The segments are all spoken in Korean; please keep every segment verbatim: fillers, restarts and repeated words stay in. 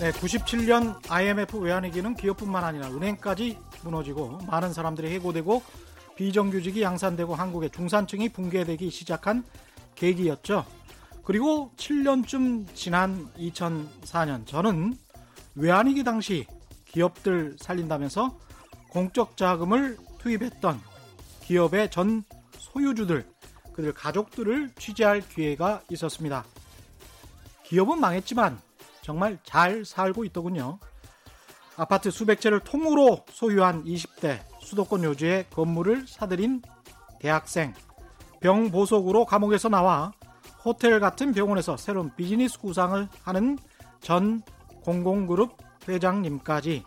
네, 구십칠 년 아이엠에프 외환위기는 기업뿐만 아니라 은행까지 무너지고 많은 사람들이 해고되고 비정규직이 양산되고 한국의 중산층이 붕괴되기 시작한 계기였죠. 그리고 칠 년쯤 지난 이천사 년 저는 외환위기 당시 기업들 살린다면서 공적 자금을 투입했던 기업의 전 소유주들, 그들 가족들을 취재할 기회가 있었습니다. 기업은 망했지만 정말 잘 살고 있더군요. 아파트 수백 채를 통으로 소유한 이십 대, 수도권 요지에 건물을 사들인 대학생, 병보석으로 감옥에서 나와 호텔 같은 병원에서 새로운 비즈니스 구상을 하는 전 공공그룹 회장님까지,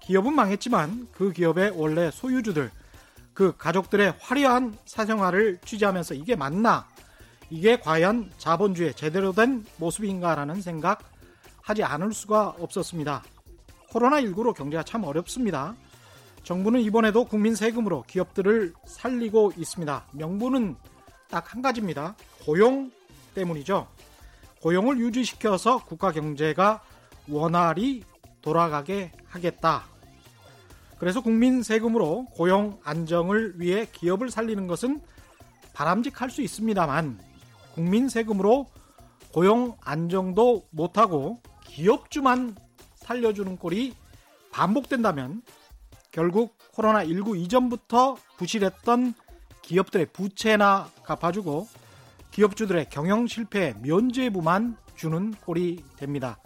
기업은 망했지만 그 기업의 원래 소유주들, 그 가족들의 화려한 사생활을 취재하면서 이게 맞나? 이게 과연 자본주의 제대로 된 모습인가라는 생각 하지 않을 수가 없었습니다. 코로나십구로 경제가 참 어렵습니다. 정부는 이번에도 국민 세금으로 기업들을 살리고 있습니다. 명분은 딱 한 가지입니다. 고용 때문이죠. 고용을 유지시켜서 국가 경제가 원활히 돌아가게 하겠다. 그래서 국민 세금으로 고용 안정을 위해 기업을 살리는 것은 바람직할 수 있습니다만, 국민 세금으로 고용 안정도 못하고 기업주만 살려주는 꼴이 반복된다면 결국 코로나십구 이전부터 부실했던 기업들의 부채나 갚아주고 기업주들의 경영 실패에 면죄부만 주는 꼴이 됩니다.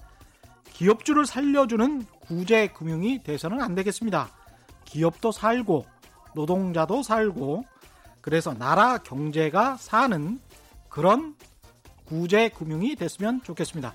기업주를 살려주는 구제금융이 돼서는 안 되겠습니다. 기업도 살고 노동자도 살고, 그래서 나라 경제가 사는 그런 구제금융이 됐으면 좋겠습니다.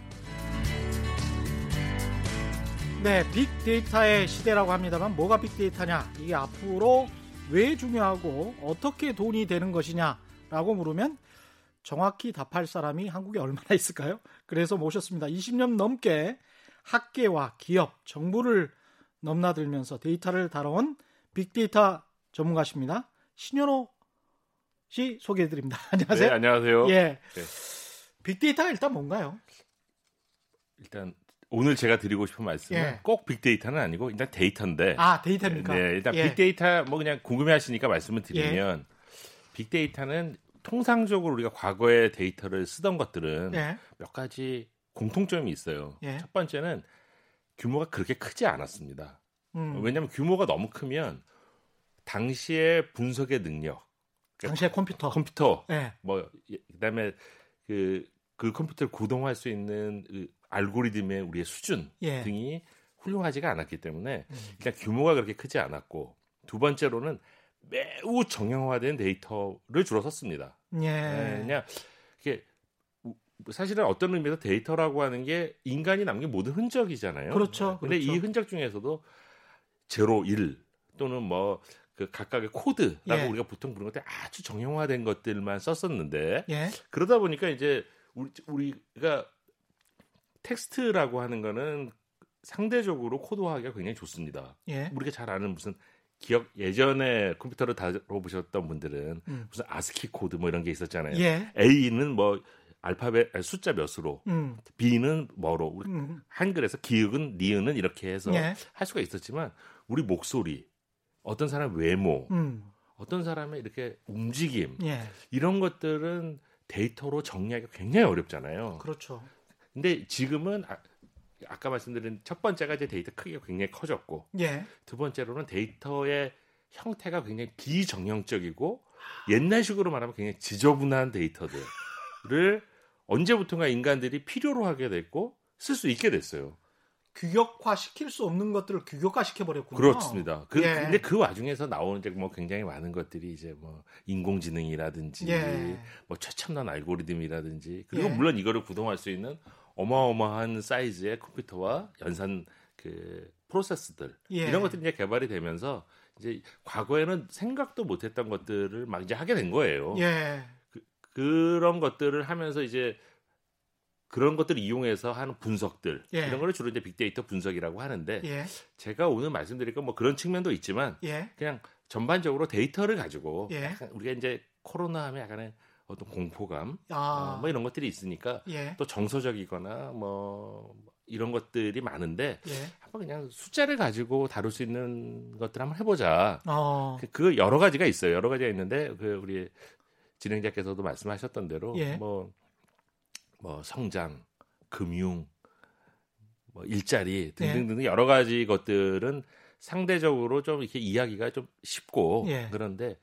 네, 빅데이터의 시대라고 합니다만 뭐가 빅데이터냐, 이게 앞으로 왜 중요하고 어떻게 돈이 되는 것이냐라고 물으면 정확히 답할 사람이 한국에 얼마나 있을까요? 그래서 모셨습니다. 이십 년 넘게 학계와 기업, 정부를 넘나들면서 데이터를 다뤄온 빅데이터 전문가십니다. 신현호 씨 소개해드립니다. 안녕하세요. 네, 안녕하세요. 예. 네. 빅데이터가 일단 뭔가요? 일단 오늘 제가 드리고 싶은 말씀은 예. 꼭 빅데이터는 아니고 일단 데이터인데. 아, 데이터입니까? 네, 일단 예. 빅데이터 뭐 그냥 궁금해하시니까 말씀을 드리면 예. 빅데이터는 통상적으로 우리가 과거의 데이터를 쓰던 것들은 예. 몇 가지 공통점이 있어요. 예. 첫 번째는 규모가 그렇게 크지 않았습니다. 음. 왜냐하면 규모가 너무 크면 당시의 분석의 능력, 당시의 컴퓨터, 컴퓨터, 네. 뭐 그다음에 그, 그 컴퓨터를 구동할 수 있는 그 알고리즘의 우리의 수준 예. 등이 훌륭하지가 않았기 때문에 음. 일단 규모가 그렇게 크지 않았고, 두 번째로는 매우 정형화된 데이터를 주로 썼습니다. 예. 네, 그냥 이게 사실은 어떤 의미에서 데이터라고 하는 게 인간이 남긴 모든 흔적이잖아요. 그렇죠. 그런데 그렇죠. 이 흔적 중에서도 제로, 일 또는 뭐 그 각각의 코드라고 예. 우리가 보통 부르는 것들 아주 정형화된 것들만 썼었는데 예. 그러다 보니까 이제 우리, 우리가 텍스트라고 하는 거는 상대적으로 코드화하기가 굉장히 좋습니다. 예. 우리가 잘 아는 무슨 기억 예전에 컴퓨터를 다뤄보셨던 분들은 음. 무슨 아스키 코드 뭐 이런 게 있었잖아요. 예. A는 뭐 알파벳 숫자 몇으로, 음. B는 뭐로, 우리 음. 한글에서 기읍은 니은은 이렇게 해서 예. 할 수가 있었지만, 우리 목소리, 어떤 사람 외모, 음. 어떤 사람의 이렇게 움직임 예. 이런 것들은 데이터로 정리하기가 굉장히 어렵잖아요. 그렇죠. 근데 지금은 아, 아까 말씀드린 첫 번째가 이제 데이터 크기가 굉장히 커졌고, 예. 두 번째로는 데이터의 형태가 굉장히 비정형적이고 옛날식으로 말하면 굉장히 지저분한 데이터들을 언제부턴가 인간들이 필요로 하게 됐고 쓸 수 있게 됐어요. 규격화시킬 수 없는 것들을 규격화시켜버렸군요. 그렇습니다. 그, 예. 근데 그 와중에서 나오는 뭐 굉장히 많은 것들이 이제 뭐 인공지능이라든지 예. 뭐 최첨단 알고리즘이라든지, 그리고 예. 물론 이거를 구동할 수 있는 어마어마한 사이즈의 컴퓨터와 연산 그 프로세스들 예. 이런 것들이 이제 개발이 되면서 이제 과거에는 생각도 못했던 것들을 막 이제 하게 된 거예요. 예. 그, 그런 것들을 하면서 이제 그런 것들을 이용해서 하는 분석들 예. 이런 걸 주로 이제 빅데이터 분석이라고 하는데 예. 제가 오늘 말씀드릴 건 뭐 그런 측면도 있지만 예. 그냥 전반적으로 데이터를 가지고 예. 우리가 이제 코로나 하면 약간의 어떤 공포감 아. 어, 뭐 이런 것들이 있으니까 예. 또 정서적이거나 뭐 이런 것들이 많은데 예. 한번 그냥 숫자를 가지고 다룰 수 있는 것들 한번 해보자. 어. 그 여러 가지가 있어요. 여러 가지가 있는데 그 우리 진행자께서도 말씀하셨던 대로 예. 뭐, 뭐 성장, 금융, 뭐 일자리 등등등 예. 여러 가지 것들은 상대적으로 좀 이렇게 이야기가 좀 쉽고 예. 그런데.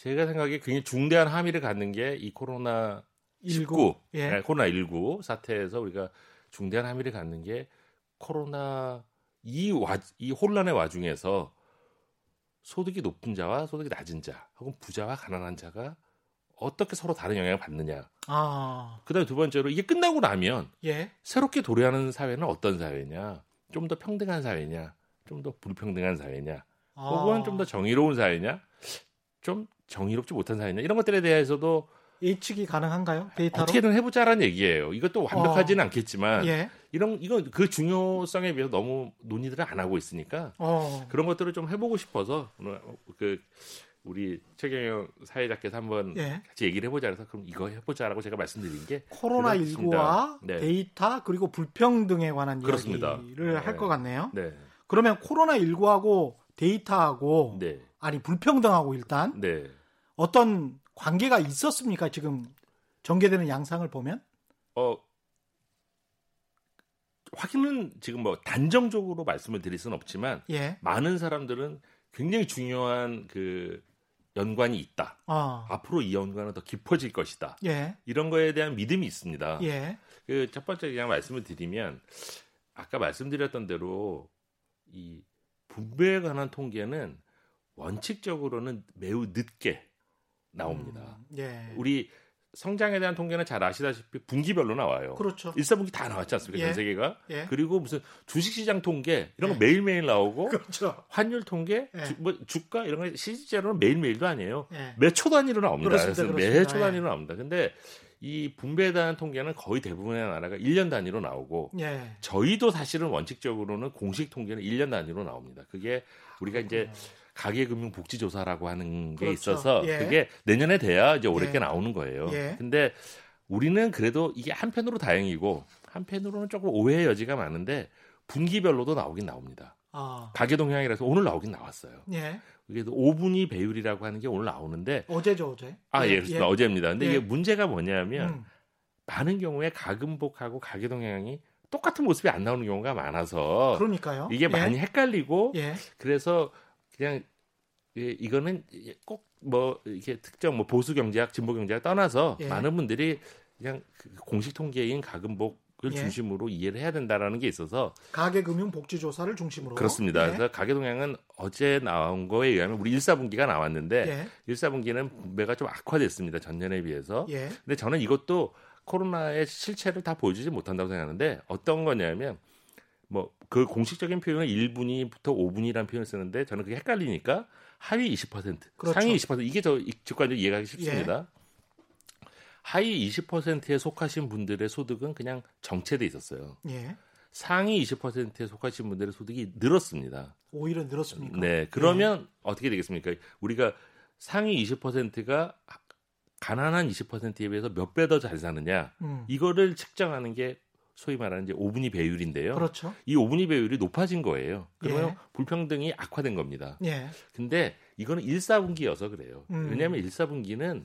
제가 생각에 굉장히 중대한 함의를 갖는 게 이 코로나 십구, 예. 네, 코로나 십구 사태에서 우리가 중대한 함의를 갖는 게 코로나 이, 와, 이 혼란의 와중에서 소득이 높은 자와 소득이 낮은 자, 혹은 부자와 가난한 자가 어떻게 서로 다른 영향을 받느냐. 아. 그다음에 두 번째로 이게 끝나고 나면 예. 새롭게 도래하는 사회는 어떤 사회냐, 좀 더 평등한 사회냐, 좀 더 불평등한 사회냐, 아. 혹은 좀 더 정의로운 사회냐. 좀 정의롭지 못한 사회냐 이런 것들에 대해서도 예측이 가능한가요? 데이터로? 어떻게든 해보자라는 얘기예요. 이것도 완벽하지는 어. 않겠지만 예. 이런 이건 그 중요성에 비해서 너무 논의들을 안 하고 있으니까 어. 그런 것들을 좀 해보고 싶어서 오늘 그 우리 최경영 사회자께서 한번 예. 같이 얘기를 해보자 그래서 그럼 이거 해보자라고 제가 말씀드린 게 코로나십구와 네. 데이터 그리고 불평등에 관한 그렇습니다. 이야기를 네. 할 것 같네요. 네. 그러면 코로나십구하고 데이터하고 네. 아니 불평등하고 일단 네. 어떤 관계가 있었습니까? 지금 전개되는 양상을 보면 어 확인은 지금 뭐 단정적으로 말씀을 드릴 수는 없지만 예. 많은 사람들은 굉장히 중요한 그 연관이 있다. 어. 앞으로 이 연관은 더 깊어질 것이다. 예. 이런 거에 대한 믿음이 있습니다. 예. 그 첫 번째 그냥 말씀을 드리면 아까 말씀드렸던 대로 이 분배에 관한 통계는 원칙적으로는 매우 늦게 나옵니다. 음, 예. 우리 성장에 대한 통계는 잘 아시다시피 분기별로 나와요. 그렇죠. 일, 사 분기 다 나왔지 않습니까? 예. 전 세계가. 예. 그리고 무슨 주식시장 통계 이런 예. 거 매일매일 나오고 그렇죠. 환율 통계, 예. 주, 뭐 주가 이런 거 실제로는 매일매일도 아니에요. 예. 매 초 단위로 나옵니다. 그래서 매 초 단위로 예. 나옵니다. 근데 이 분배에 대한 통계는 거의 대부분의 나라가 일 년 단위로 나오고 예. 저희도 사실은 원칙적으로는 공식 통계는 일 년 단위로 나옵니다. 그게 우리가 아, 이제 가계금융복지조사라고 하는 게 그렇죠. 있어서 예. 그게 내년에 돼야 이제 올해께 예. 나오는 거예요. 예. 근데 우리는 그래도 이게 한편으로 다행이고 한편으로는 조금 오해의 여지가 많은데 분기별로도 나오긴 나옵니다. 아. 가계동향이라서 오늘 나오긴 나왔어요. 예. 이게 오 분위 배율이라고 하는 게 오늘 나오는데 어제죠 어제. 아 예, 예. 어제입니다. 근데 예. 이게 문제가 뭐냐면 음. 많은 경우에 가금복하고 가계동향이 똑같은 모습이 안 나오는 경우가 많아서 그러니까요. 이게 예. 많이 헷갈리고 예. 그래서 그냥 예, 이거는 꼭 뭐 이렇게 특정 뭐 보수 경제학, 진보 경제학 떠나서 예. 많은 분들이 그냥 공식 통계인 가금복 그 예. 중심으로 이해를 해야 된다라는 게 있어서 가계금융복지조사를 중심으로 그렇습니다. 예. 그래서 가계동향은 어제 나온 거에 의하면 우리 일, 사분기가 나왔는데 예. 일, 사분기는 분배가 좀 악화됐습니다. 전년에 비해서. 예. 근데 저는 이것도 코로나의 실체를 다 보여주지 못한다고 생각하는데 어떤 거냐면 뭐 그 공식적인 표현은 일 분위부터 오 분위라는 표현을 쓰는데 저는 그게 헷갈리니까 하위 이십 퍼센트, 그렇죠. 상위 이십 퍼센트 이게 저 직관적으로 이해하기 쉽습니다. 예. 하위 이십 퍼센트에 속하신 분들의 소득은 그냥 정체돼 있었어요. 예. 상위 이십 퍼센트에 속하신 분들의 소득이 늘었습니다. 오히려 늘었습니까? 네. 그러면 예. 어떻게 되겠습니까? 우리가 상위 이십 퍼센트가 가난한 이십 퍼센트에 비해서 몇 배 더 잘 사느냐. 음. 이거를 측정하는 게 소위 말하는 이제 오 분위 배율인데요. 그렇죠. 이 오 분위 배율이 높아진 거예요. 그러면 예. 불평등이 악화된 겁니다. 예. 근데 이거는 일, 사 분기여서 그래요. 음. 왜냐하면 일, 사 분기는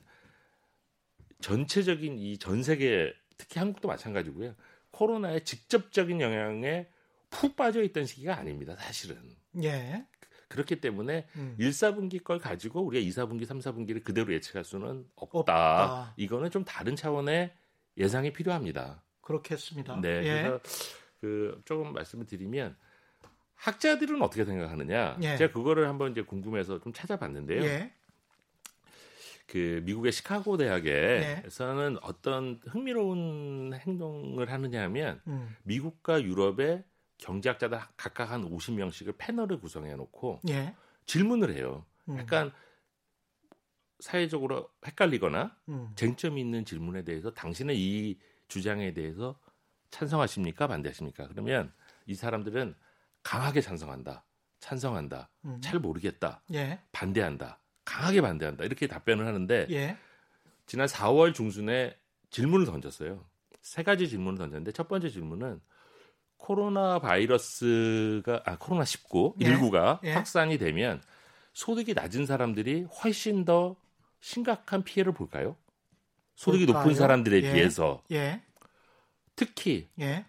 전체적인 이 전 세계 특히 한국도 마찬가지고요. 코로나의 직접적인 영향에 푹 빠져 있던 시기가 아닙니다. 사실은. 예. 그렇기 때문에 음. 일, 사 분기 걸 가지고 우리가 이, 사 분기, 삼, 사 분기를 그대로 예측할 수는 없다. 없다. 이거는 좀 다른 차원의 예상이 필요합니다. 그렇겠습니다. 네. 예. 그래서 그 조금 말씀을 드리면 학자들은 어떻게 생각하느냐? 예. 제가 그거를 한번 이제 궁금해서 좀 찾아봤는데요. 예. 그 미국의 시카고 대학에서는 네. 어떤 흥미로운 행동을 하느냐면 음. 미국과 유럽의 경제학자들 각각 한 오십 명씩을 패널을 구성해놓고 예. 질문을 해요. 음. 약간 사회적으로 헷갈리거나 음. 쟁점이 있는 질문에 대해서 당신의 이 주장에 대해서 찬성하십니까? 반대하십니까? 그러면 이 사람들은 강하게 찬성한다, 찬성한다, 음. 잘 모르겠다, 예. 반대한다, 강하게 반대한다 이렇게 답변을 하는데 예. 지난 사월 중순에 질문을 던졌어요. 세 가지 질문을 던졌는데 첫 번째 질문은 코로나 바이러스가 아 코로나십구 예. 십구가 예. 확산이 되면 소득이 낮은 사람들이 훨씬 더 심각한 피해를 볼까요? 소득이 볼까요? 높은 사람들에 예. 비해서 예. 특히 예.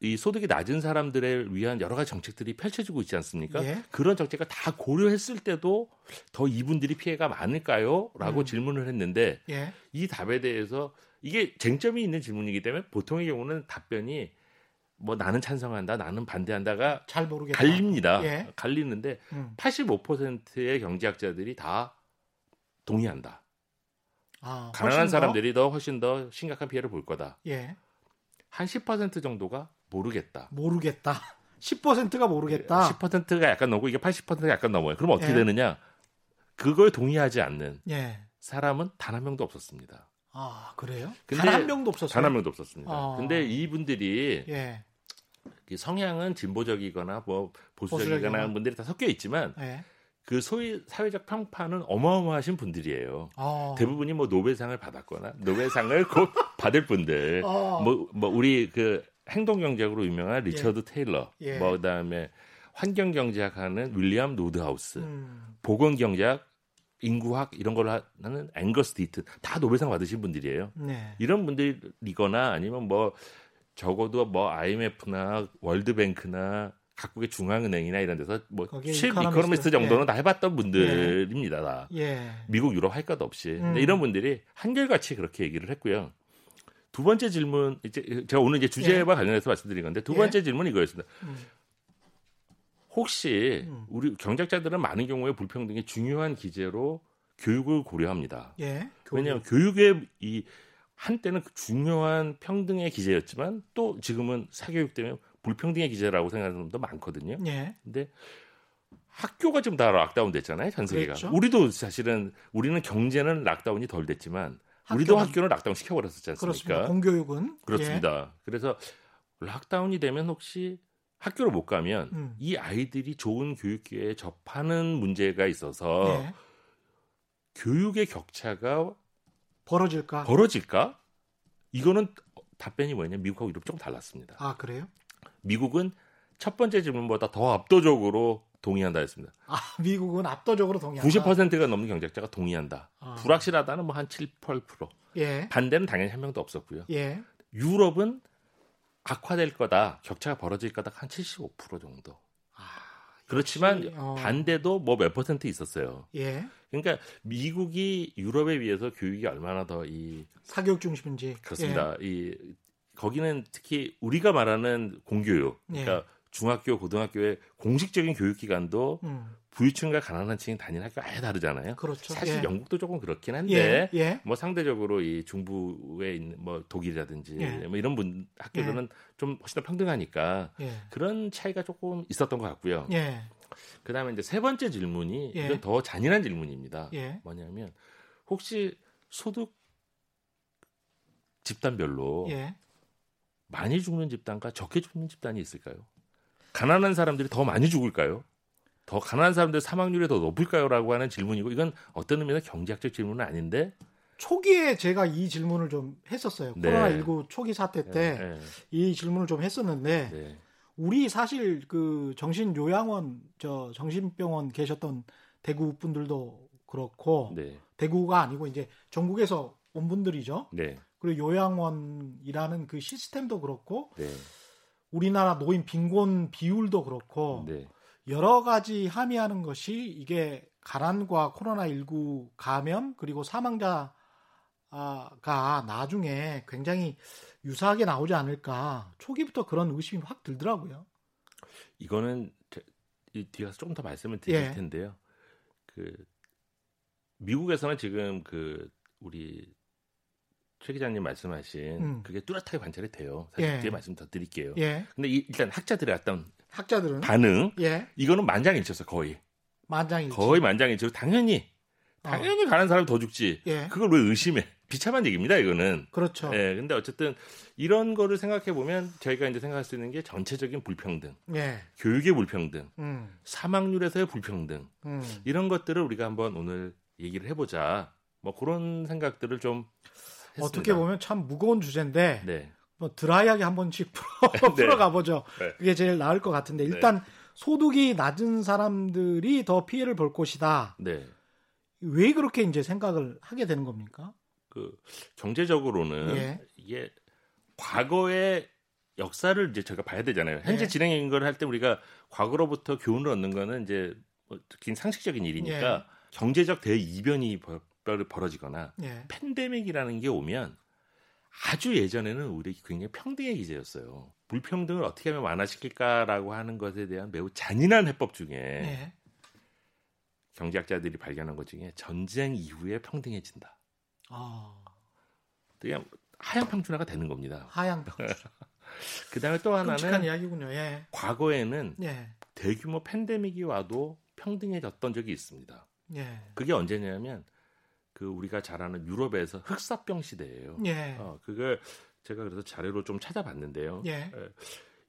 이 소득이 낮은 사람들을 위한 여러 가지 정책들이 펼쳐지고 있지 않습니까? 예. 그런 정책을 다 고려했을 때도 더 이분들이 피해가 많을까요? 라고 음. 질문을 했는데 예. 이 답에 대해서 이게 쟁점이 있는 질문이기 때문에 보통의 경우는 답변이 뭐 나는 찬성한다, 나는 반대한다가 잘 모르겠다. 갈립니다. 예. 갈리는데 음. 팔십오 퍼센트의 경제학자들이 다 동의한다. 아, 가난한 사람들이 더 훨씬 더 심각한 피해를 볼 거다. 예. 한 십 퍼센트 정도가 모르겠다. 모르겠다. 십 퍼센트가 모르겠다. 십 퍼센트가 약간 넘고 이게 팔십 퍼센트가 약간 넘어요. 그럼 어떻게 예. 되느냐? 그걸 동의하지 않는 예. 사람은 단 한 명도 없었습니다. 아, 그래요? 단 한 명도 없었어요? 단 한 명도 없었습니다. 아. 근데 이분들이 예. 성향은 진보적이거나 뭐 보수적이거나 하는 분들이 다 섞여 있지만 예. 그 소위 사회적 평판은 어마어마하신 분들이에요. 어. 대부분이 뭐 노벨상을 받았거나 노벨상을 곧 받을 분들. 어. 뭐, 뭐 우리 그 행동 경제학으로 유명한 리처드 예. 테일러, 예. 뭐 그다음에 환경 경제학하는 윌리엄 노드하우스, 음. 보건 경제학, 인구학 이런 걸 하는 앵거스 디튼 다 노벨상 받으신 분들이에요. 네. 이런 분들이거나 아니면 뭐 적어도 뭐 아이엠에프나 월드뱅크나 각국의 중앙은행이나 이런 데서 뭐 칩 이코노미스트 정도는 예. 다 해봤던 분들입니다. 다. 예. 미국, 유럽 할 것 없이. 음. 근데 이런 분들이 한결같이 그렇게 얘기를 했고요. 두 번째 질문, 이제 제가 오늘 이제 주제와 예. 관련해서 말씀드린 건데 두 번째 예. 질문이 이거였습니다. 음. 혹시 음. 우리 경제학자들은 많은 경우에 불평등이 중요한 기제로 교육을 고려합니다. 예. 교육. 왜냐하면 교육의 이 한때는 중요한 평등의 기제였지만 또 지금은 사교육 때문에 불평등의 기제라고 생각하는 분도 많거든요. 그런데 예. 학교가 좀 다 락다운 됐잖아요. 전 세계가. 그렇죠. 우리도 사실은 우리는 경제는 락다운이 덜 됐지만 학교는, 우리도 학교는 락다운 시켜버렸었지 않습니까? 그렇습니다. 공교육은. 그렇습니다. 예. 그래서 락다운이 되면 혹시 학교를 못 가면 음. 이 아이들이 좋은 교육 기회에 접하는 문제가 있어서 예. 교육의 격차가 벌어질까? 벌어질까? 이거는 답변이 뭐냐? 미국하고 유럽 조금 달랐습니다. 아, 그래요? 미국은 첫 번째 질문보다 더 압도적으로 동의한다 했습니다. 아, 미국은 압도적으로 동의한다. 구십 퍼센트가 넘는 경제학자가 동의한다. 아. 불확실하다는 뭐 한 칠, 팔 퍼센트. 예. 반대는 당연히 한 명도 없었고요. 예. 유럽은 악화될 거다. 격차가 벌어질 거다. 한 칠십오 퍼센트 정도. 아, 그렇지만 어. 반대도 뭐 몇 퍼센트 있었어요. 예. 그러니까 미국이 유럽에 비해서 교육이 얼마나 더 이 사교육 중심인지. 그렇습니다. 예. 이 거기는 특히 우리가 말하는 공교육, 그러니까 예. 중학교, 고등학교의 공식적인 교육기관도 음. 부유층과 가난한 층이 다니는 학교 아예 다르잖아요. 그렇죠. 사실 예. 영국도 조금 그렇긴 한데, 예. 예. 뭐 상대적으로 이 중부에 있는 뭐 독일이라든지 예. 뭐 이런 분 학교들은 예. 좀 훨씬 더 평등하니까 예. 그런 차이가 조금 있었던 것 같고요. 예. 그다음에 이제 세 번째 질문이 예. 이건 더 잔인한 질문입니다. 예. 뭐냐면 혹시 소득 집단별로 예. 많이 죽는 집단과 적게 죽는 집단이 있을까요? 가난한 사람들이 더 많이 죽을까요? 더 가난한 사람들의 사망률이 더 높을까요? 라고 하는 질문이고 이건 어떤 의미에서 경제학적 질문은 아닌데 초기에 제가 이 질문을 좀 했었어요. 네. 코로나십구 초기 사태 때 이 네. 질문을 좀 했었는데 네. 우리 사실 그 정신요양원, 저 정신병원 계셨던 대구 분들도 그렇고 네. 대구가 아니고 이제 전국에서 온 분들이죠. 네. 그리고 요양원이라는 그 시스템도 그렇고 네. 우리나라 노인 빈곤 비율도 그렇고 네. 여러 가지 함의하는 것이 이게 가난과 코로나십구 감염 그리고 사망자가 나중에 굉장히 유사하게 나오지 않을까. 초기부터 그런 의심이 확 들더라고요. 이거는 뒤에 가서 조금 더 말씀을 드릴 예. 텐데요. 그 미국에서는 지금 그 우리 최 기자님 말씀하신 음. 그게 뚜렷하게 관찰이 돼요. 사실 예. 뒤에 말씀 더 드릴게요. 예. 근데 이, 일단 학자들의 어떤 학자들은 반응, 예. 이거는 만장일치였어 거의. 만장일치. 거의 만장일치로 당연히 당연히 어. 가는 사람이 더 죽지. 예. 그걸 왜 의심해? 비참한 얘기입니다, 이거는. 그렇죠. 예. 근데 어쨌든 이런 거를 생각해 보면 저희가 이제 생각할 수 있는 게 전체적인 불평등, 예. 교육의 불평등, 음. 사망률에서의 불평등 음. 이런 것들을 우리가 한번 오늘 얘기를 해보자. 뭐 그런 생각들을 좀. 했습니다. 어떻게 보면 참 무거운 주제인데 네. 뭐 드라이하게 한 번씩 풀어, 네. 풀어가보죠. 네. 그게 제일 나을 것 같은데 일단 네. 소득이 낮은 사람들이 더 피해를 볼 것이다. 네. 왜 그렇게 이제 생각을 하게 되는 겁니까? 그 경제적으로는 예. 이게 과거의 역사를 이제 저희가 봐야 되잖아요. 현재 예. 진행인 걸 할 때 우리가 과거로부터 교훈을 얻는 거는 이제 뭐 특히 상식적인 일이니까 예. 경제적 대이변이 벌어지거나 예. 팬데믹이라는 게 오면 아주 예전에는 우리 굉장히 평등의 기제였어요. 불평등을 어떻게 하면 완화시킬까라고 하는 것에 대한 매우 잔인한 해법 중에 예. 경제학자들이 발견한 것 중에 전쟁 이후에 평등해진다. 아, 그냥 하향 평준화가 되는 겁니다. 하향 평준화. 그 다음에 또 하나는 끔찍한 이야기군요. 예. 과거에는 예. 대규모 팬데믹이 와도 평등해졌던 적이 있습니다. 예. 그게 언제냐면 그 우리가 잘 아는 유럽에서 흑사병 시대예요. 예. 어, 그걸 제가 그래서 자료로 좀 찾아봤는데요. 예.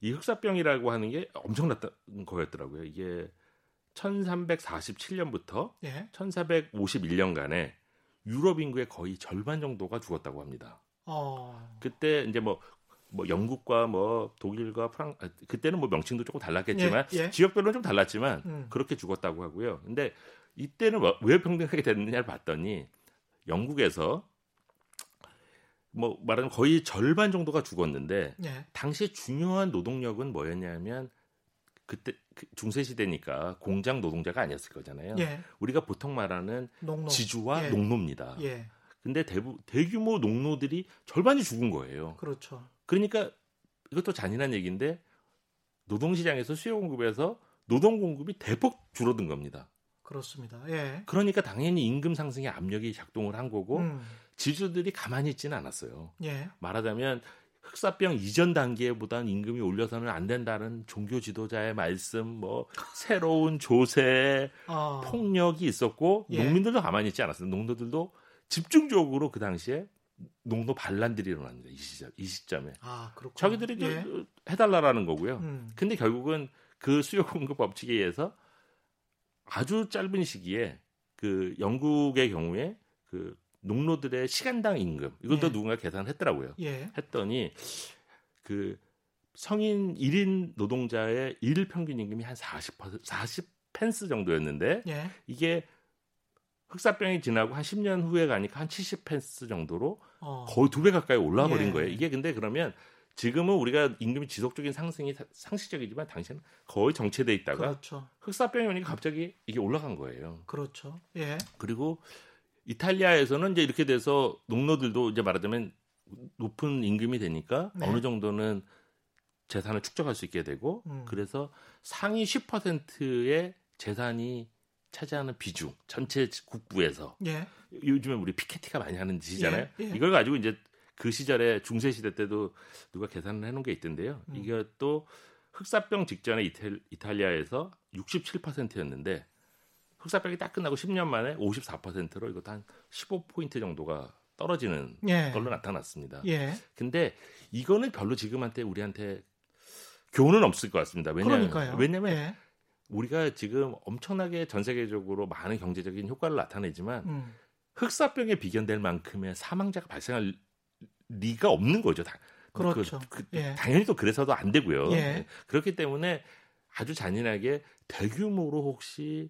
이 흑사병이라고 하는 게 엄청났던 거였더라고요. 이게 천삼백사십칠 년부터 예. 천사백오십일 년간에 유럽 인구의 거의 절반 정도가 죽었다고 합니다. 어. 그때 이제 뭐, 뭐 영국과 뭐 독일과 프랑 아, 그때는 뭐 명칭도 조금 달랐겠지만 예. 예. 지역별로는 좀 달랐지만 음. 그렇게 죽었다고 하고요. 근데 이때는 왜 평등하게 됐느냐를 봤더니 영국에서 뭐 말하자면 거의 절반 정도가 죽었는데 예. 당시 중요한 노동력은 뭐였냐면 그때 중세 시대니까 공장 노동자가 아니었을 거잖아요. 예. 우리가 보통 말하는 농노. 지주와 예. 농노입니다. 예. 근데 대부, 대규모 농노들이 절반이 죽은 거예요. 그렇죠. 그러니까 이것도 잔인한 얘기인데 노동 시장에서 수요 공급에서 노동 공급이 대폭 줄어든 겁니다. 그렇습니다. 예. 그러니까 당연히 임금 상승의 압력이 작동을 한 거고 음. 지주들이 가만히 있지는 않았어요. 예. 말하자면 흑사병 이전 단계보다는 임금이 올려서는 안 된다는 종교 지도자의 말씀, 뭐 새로운 조세, 어. 폭력이 있었고 예. 농민들도 가만히 있지 않았어요. 농노들도 집중적으로 그 당시에 농노 반란들이 일어납니다. 이 시점, 이 시점에. 아, 그렇군요. 자기들이 예. 해달라라는 거고요. 음. 근데 결국은 그 수요 공급 법칙에 의해서 아주 짧은 시기에 그 영국의 경우에 그 농노들의 시간당 임금 이것도 예. 누군가 계산했더라고요. 예. 했더니 그 성인 일 인 노동자의 일 평균 임금이 한 사십 퍼센트 사십 펜스 정도였는데 예. 이게 흑사병이 지나고 한 십 년 후에 가니까 한 칠십 펜스 정도로 어. 거의 두 배 가까이 올라 버린 예. 거예요. 이게 근데 그러면 지금은 우리가 임금이 지속적인 상승이 상식적이지만 당시에는 거의 정체돼 있다가 그렇죠. 흑사병이 오니까 갑자기 이게 올라간 거예요. 그렇죠. 예. 그리고 이탈리아에서는 이제 이렇게 돼서 농노들도 이제 말하자면 높은 임금이 되니까 네. 어느 정도는 재산을 축적할 수 있게 되고 음. 그래서 상위 십 퍼센트의 재산이 차지하는 비중 전체 국부에서 예. 요즘에 우리 피케티가 많이 하는 짓이잖아요. 예. 예. 이걸 가지고 이제 그 시절에 중세 시대 때도 누가 계산을 해놓은 게 있던데요. 음. 이게 또 흑사병 직전에 이탈, 이탈리아에서 육십칠 퍼센트였는데 흑사병이 딱 끝나고 십 년 만에 오십사 퍼센트로 이것도 한 십오 포인트 정도가 떨어지는 예. 걸로 나타났습니다. 예. 근데 이거는 별로 지금한테 우리한테 교훈은 없을 것 같습니다. 왜냐하면, 그러니까요. 왜냐하면 예. 우리가 지금 엄청나게 전 세계적으로 많은 경제적인 효과를 나타내지만 음. 흑사병에 비견될 만큼의 사망자가 발생할 리가 없는 거죠. 다, 그렇죠. 그, 그, 예. 당연히 또 그래서도 안 되고요. 예. 그렇기 때문에 아주 잔인하게 대규모로 혹시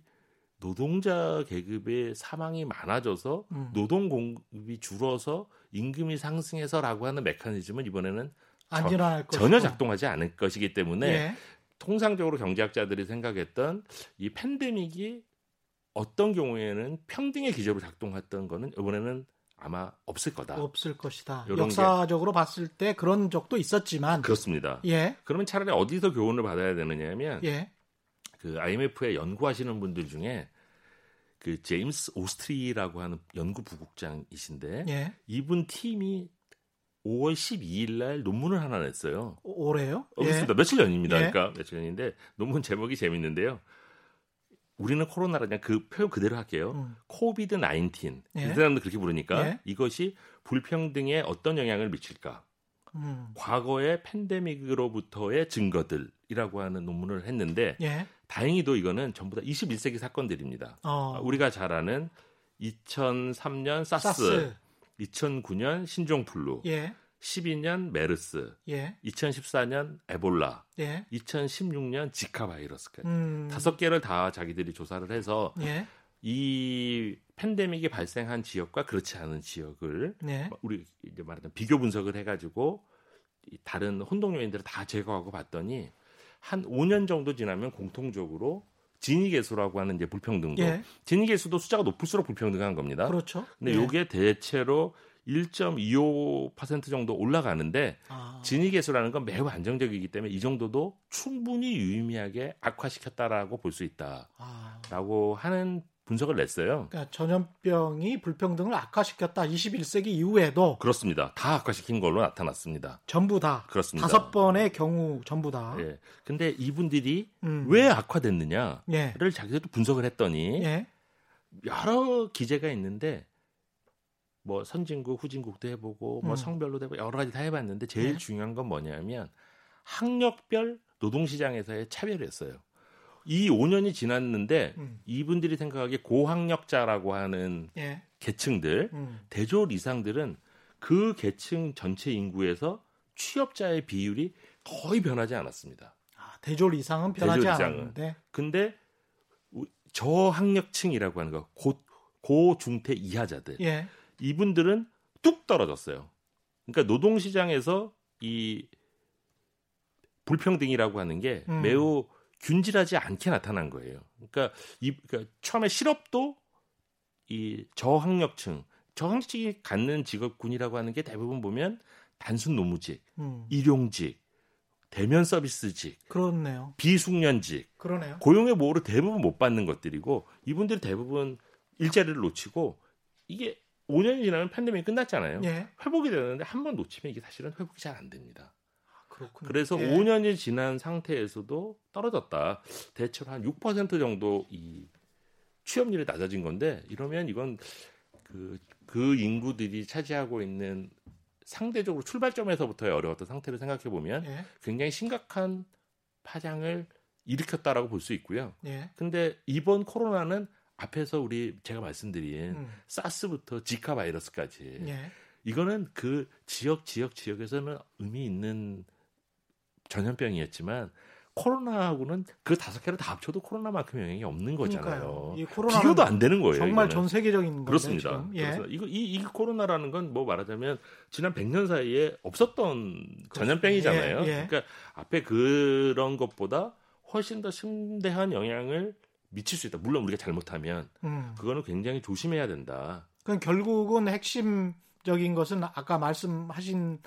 노동자 계급의 사망이 많아져서 음. 노동 공급이 줄어서 임금이 상승해서라고 하는 메커니즘은 이번에는 안 일어날 것이고 전혀 작동하지 않을 것이기 때문에 예. 통상적으로 경제학자들이 생각했던 이 팬데믹이 어떤 경우에는 평등의 기저로 작동했던 거는 이번에는 아마 없을 거다. 없을 것이다. 역사적으로 게. 봤을 때 그런 적도 있었지만 그렇습니다. 예. 그러면 차라리 어디서 교훈을 받아야 되느냐면 예. 그 아이엠에프에 연구하시는 분들 중에 그 제임스 오스트리라고 하는 연구 부국장이신데 예. 이분 팀이 오월 십이일 날 논문을 하나 냈어요. 올해요? 어, 그렇습니다. 예. 며칠 전입니다. 예. 그러니까 며칠 전인데 논문 제목이 재밌는데요. 우리는 코로나라 그냥 그 표현 그대로 할게요. 음. 코비드 나인틴. 예. 이 사람도 그렇게 부르니까 예. 이것이 불평등에 어떤 영향을 미칠까? 음. 과거의 팬데믹으로부터의 증거들이라고 하는 논문을 했는데 예. 다행히도 이거는 전부 다 이십일 세기 사건들입니다. 어. 우리가 잘 아는 이천삼년 사스, 사스. 이천구년 신종플루, 예. 십이년 메르스, 예. 이천십사년 에볼라, 예. 이천십육년 지카 바이러스까지 음. 다섯 개를 다 자기들이 조사를 해서 예. 이 팬데믹이 발생한 지역과 그렇지 않은 지역을 예. 우리 이제 말하자면 비교 분석을 해가지고 다른 혼동 요인들을 다 제거하고 봤더니 한 오 년 정도 지나면 공통적으로 지니계수라고 하는 이제 불평등도. 예. 지니계수도 숫자가 높을수록 불평등한 겁니다. 그렇죠. 근데 예. 이게 대체로 일 점 이오 퍼센트 정도 올라가는데 아. 지니계수라는 건 매우 안정적이기 때문에 이 정도도 충분히 유의미하게 악화시켰다라고 볼 수 있다라고 아. 하는 분석을 냈어요. 그러니까 전염병이 불평등을 악화시켰다. 이십일 세기 이후에도. 그렇습니다. 다 악화시킨 걸로 나타났습니다. 전부 다. 그렇습니다. 다섯 번의 경우 전부 다. 예. 근데 이분들이 음. 왜 악화됐느냐를 예. 자기들도 분석을 했더니 예. 여러 기제가 있는데 뭐 선진국, 후진국도 해보고 뭐 음. 성별로도 해보고 여러 가지 다 해봤는데 제일 예. 중요한 건 뭐냐면 학력별 노동시장에서의 차별이었어요. 이 오 년이 지났는데 음. 이분들이 생각하기에 고학력자라고 하는 예. 계층들, 음. 대졸 이상들은 그 계층 전체 인구에서 취업자의 비율이 거의 변하지 않았습니다. 아, 대졸 이상은 변하지 대졸 이상은. 않았는데. 근데 저학력층이라고 하는 거, 고, 고중퇴 이하자들. 예. 이분들은 뚝 떨어졌어요. 그러니까 노동시장에서 이 불평등이라고 하는 게 음. 매우 균질하지 않게 나타난 거예요. 그러니까, 이, 그러니까 처음에 실업도 이 저학력층, 저학력층이 갖는 직업군이라고 하는 게 대부분 보면 단순 노무직, 음. 일용직, 대면 서비스직, 그렇네요. 비숙련직, 그러네요. 고용의 보호를 대부분 못 받는 것들이고 이분들이 대부분 일자리를 놓치고 이게 오 년이 지나면 팬데믹이 끝났잖아요. 예. 회복이 되는데 한 번 놓치면 이게 사실은 회복이 잘 안 됩니다. 그렇군요. 그래서 예. 오 년이 지난 상태에서도 떨어졌다. 대체로 한 육 퍼센트 정도 이 취업률이 낮아진 건데 이러면 이건 그, 그 인구들이 차지하고 있는 상대적으로 출발점에서부터의 어려웠던 상태를 생각해 보면 예. 굉장히 심각한 파장을 일으켰다라고 볼 수 있고요. 예. 근데 이번 코로나는 앞에서 우리 제가 말씀드린 음. 사스부터 지카 바이러스까지 예. 이거는 그 지역 지역 지역에서는 의미 있는 전염병이었지만 코로나하고는 그 다섯 개를 다 합쳐도 코로나만큼 영향이 없는 거잖아요. 비교도 안 되는 거예요. 정말 이거는. 전 세계적인 그렇습니다. 건데, 예. 그래서 이거 이, 이 코로나라는 건 뭐 말하자면 지난 백 년 사이에 없었던 전염병이잖아요. 예, 예. 그러니까 앞에 그런 것보다 훨씬 더 심대한 영향을 미칠 수 있다. 물론 우리가 잘못하면 음. 그거는 굉장히 조심해야 된다. 그럼 결국은 핵심 적인 것은 아까 말씀하신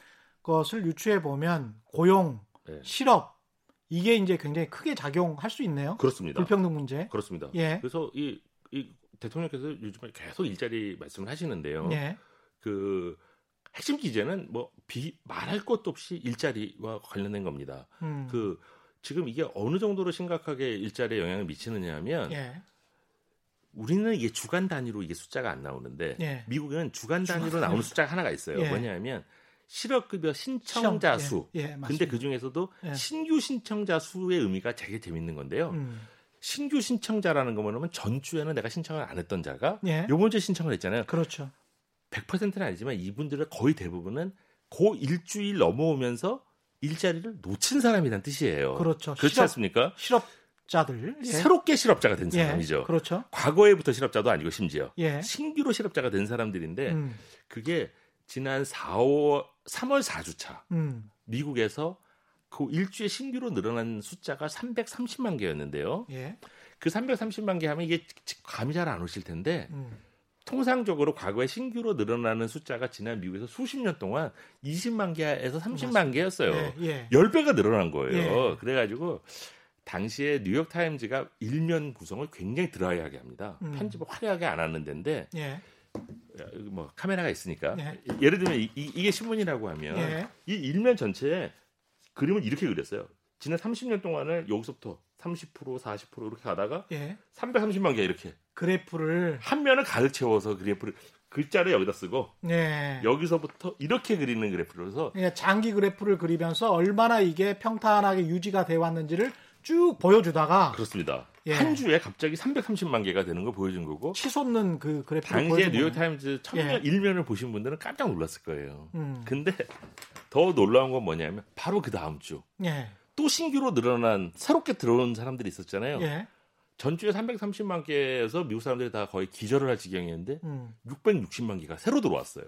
것을 유추해 보면 고용, 네. 실업 이게 이제 굉장히 크게 작용할 수 있네요. 그렇습니다. 불평등 문제. 그렇습니다. 예. 그래서 이, 이 대통령께서 요즘에 계속 일자리 말씀을 하시는데요. 예. 그 핵심 기제는 뭐 비, 말할 것도 없이 일자리와 관련된 겁니다. 음. 그 지금 이게 어느 정도로 심각하게 일자리에 영향을 미치느냐면. 예. 우리는 이게 주간 단위로 이게 숫자가 안 나오는데 예. 미국은 주간 단위로 주간 나오는 숫자가 하나가 있어요. 예. 뭐냐면 실업급여 신청자 시험, 수. 예, 예, 근데 그중에서도 예. 신규 신청자 수의 의미가 되게 재밌는 건데요. 음. 신규 신청자라는 거 뭐냐면 전주에는 내가 신청을 안 했던 자가 예. 요번 주에 신청을 했잖아요. 그렇죠. 백 퍼센트는 아니지만 이분들의 거의 대부분은 고 일주일 넘어오면서 일자리를 놓친 사람이란 뜻이에요. 그렇죠. 그렇지 실업, 않습니까? 실업. 자들 예. 새롭게 실업자가 된 사람이죠. 예, 그렇죠. 과거에부터 실업자도 아니고 심지어 예. 신규로 실업자가 된 사람들인데 음. 그게 지난 삼월 사주차 음. 미국에서 그 일주에 신규로 늘어난 숫자가 삼백삼십만 개였는데요. 예. 그 삼백삼십만 개 하면 이게 감이 잘 안 오실 텐데 음. 통상적으로 과거에 신규로 늘어나는 숫자가 지난 미국에서 수십 년 동안 이십만 개에서 삼십만 개였어요. 예, 예. 십 배가 늘어난 거예요. 예. 그래가지고 당시에 뉴욕타임즈가 일면 구성을 굉장히 드라이하게 합니다. 음. 편집을 화려하게 안 하는 데인데 예. 뭐 카메라가 있으니까 예. 예를 들면 이, 이게 신문이라고 하면 예. 이 일면 전체에 그림을 이렇게 그렸어요. 지난 삼십 년 동안을 여기서부터 삼십 퍼센트, 사십 퍼센트 이렇게 가다가 예. 삼백삼십만 개 이렇게 그래프를 한 면을 가득 채워서 그래프를 글자를 여기다 쓰고 예. 여기서부터 이렇게 그리는 그래프로서 예, 장기 그래프를 그리면서 얼마나 이게 평탄하게 유지가 되어 왔는지를 쭉 보여주다가 그렇습니다. 예. 한 주에 갑자기 삼백삼십만 개가 되는 걸 보여준 거고 치솟는 그 그래프를 당시에 뉴욕타임즈 예. 일면을 보신 분들은 깜짝 놀랐을 거예요. 음. 근데 더 놀라운 건 뭐냐면 바로 그 다음 주 예. 또 신규로 늘어난 새롭게 들어온 사람들이 있었잖아요. 예. 전주에 삼백삼십만 개에서 미국 사람들이 다 거의 기절을 할 지경이었는데 음. 육백육십만 개가 새로 들어왔어요.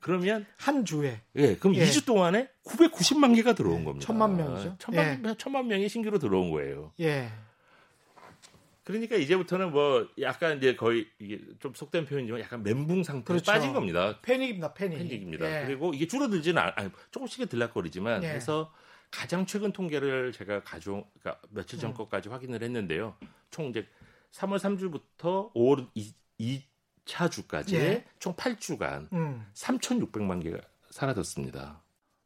그러면 한 주에 예, 그럼 예. 이 주 동안에 구백구십만 개가 들어온 겁니다. 천만 명이죠. 천만, 예. 천만 명이 신규로 들어온 거예요. 예. 그러니까 이제부터는 뭐 약간 이제 거의 이게 좀 속된 표현이지만 약간 멘붕 상태로 그렇죠. 빠진 겁니다. 패닉입니다. 패닉. 패닉입니다. 예. 그리고 이게 줄어들지는 않, 아니, 조금씩은 들락거리지만 예. 그래서 가장 최근 통계를 제가 가져온 그러니까 며칠 전 것까지 음. 확인을 했는데요. 총 이제 삼월 삼 주부터 오월 이 차 주까지 예. 총 팔 주간 음. 삼천육백만 개가 사라졌습니다.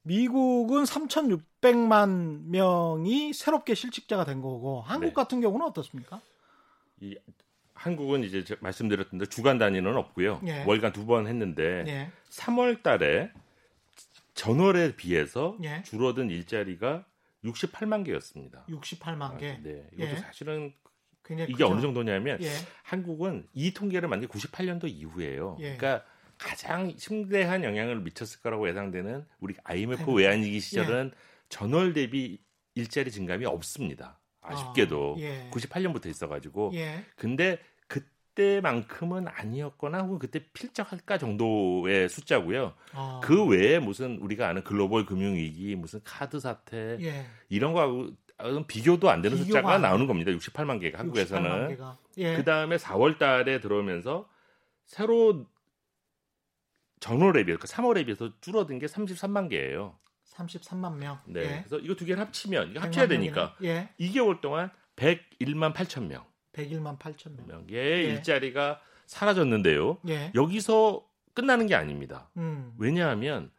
미국은 삼천육백만 명이 새롭게 실직자가 된 거고 한국 네. 같은 경우는 어떻습니까? 이 한국은 이제 제가 말씀드렸던데 주간 단위는 없고요. 예. 월간 두 번 했는데 예. 삼월 달에 전월에 비해서 예. 줄어든 일자리가 육십팔만 개였습니다. 육십팔만 개. 아, 네. 이것도 예. 사실은 굉장히 이게 크죠. 어느 정도냐면 예. 한국은 이 통계를 만든 구십팔 년도 이후예요. 예. 그러니까 가장 심대한 영향을 미쳤을 거라고 예상되는 우리 아이엠에프 외환위기 시절은 예. 전월 대비 일자리 증감이 없습니다. 아쉽게도 아, 예. 구십팔 년부터 있어가지고. 예. 근데 그때만큼은 아니었거나 혹은 그때 필적할까 정도의 숫자고요. 아. 그 외에 무슨 우리가 아는 글로벌 금융위기, 무슨 카드 사태 예. 이런 거하고 비교도 안 되는 숫자가 안 나오는 겁니다. 육십팔만 개가 한국에서는. 육십팔만 개가. 예. 그다음에 사월 달에 들어오면서 새로 전월에 비해서, 그러니까 삼월에 비해서 줄어든 게 삼십삼만 개예요. 삼십삼만 명. 네. 예. 그래서 이거 두 개를 합치면, 이거 합쳐야 되니까 예. 이 개월 동안 백일만 팔천 명. 백일만 팔천 명. 예, 예. 일자리가 사라졌는데요. 예. 여기서 끝나는 게 아닙니다. 음. 왜냐하면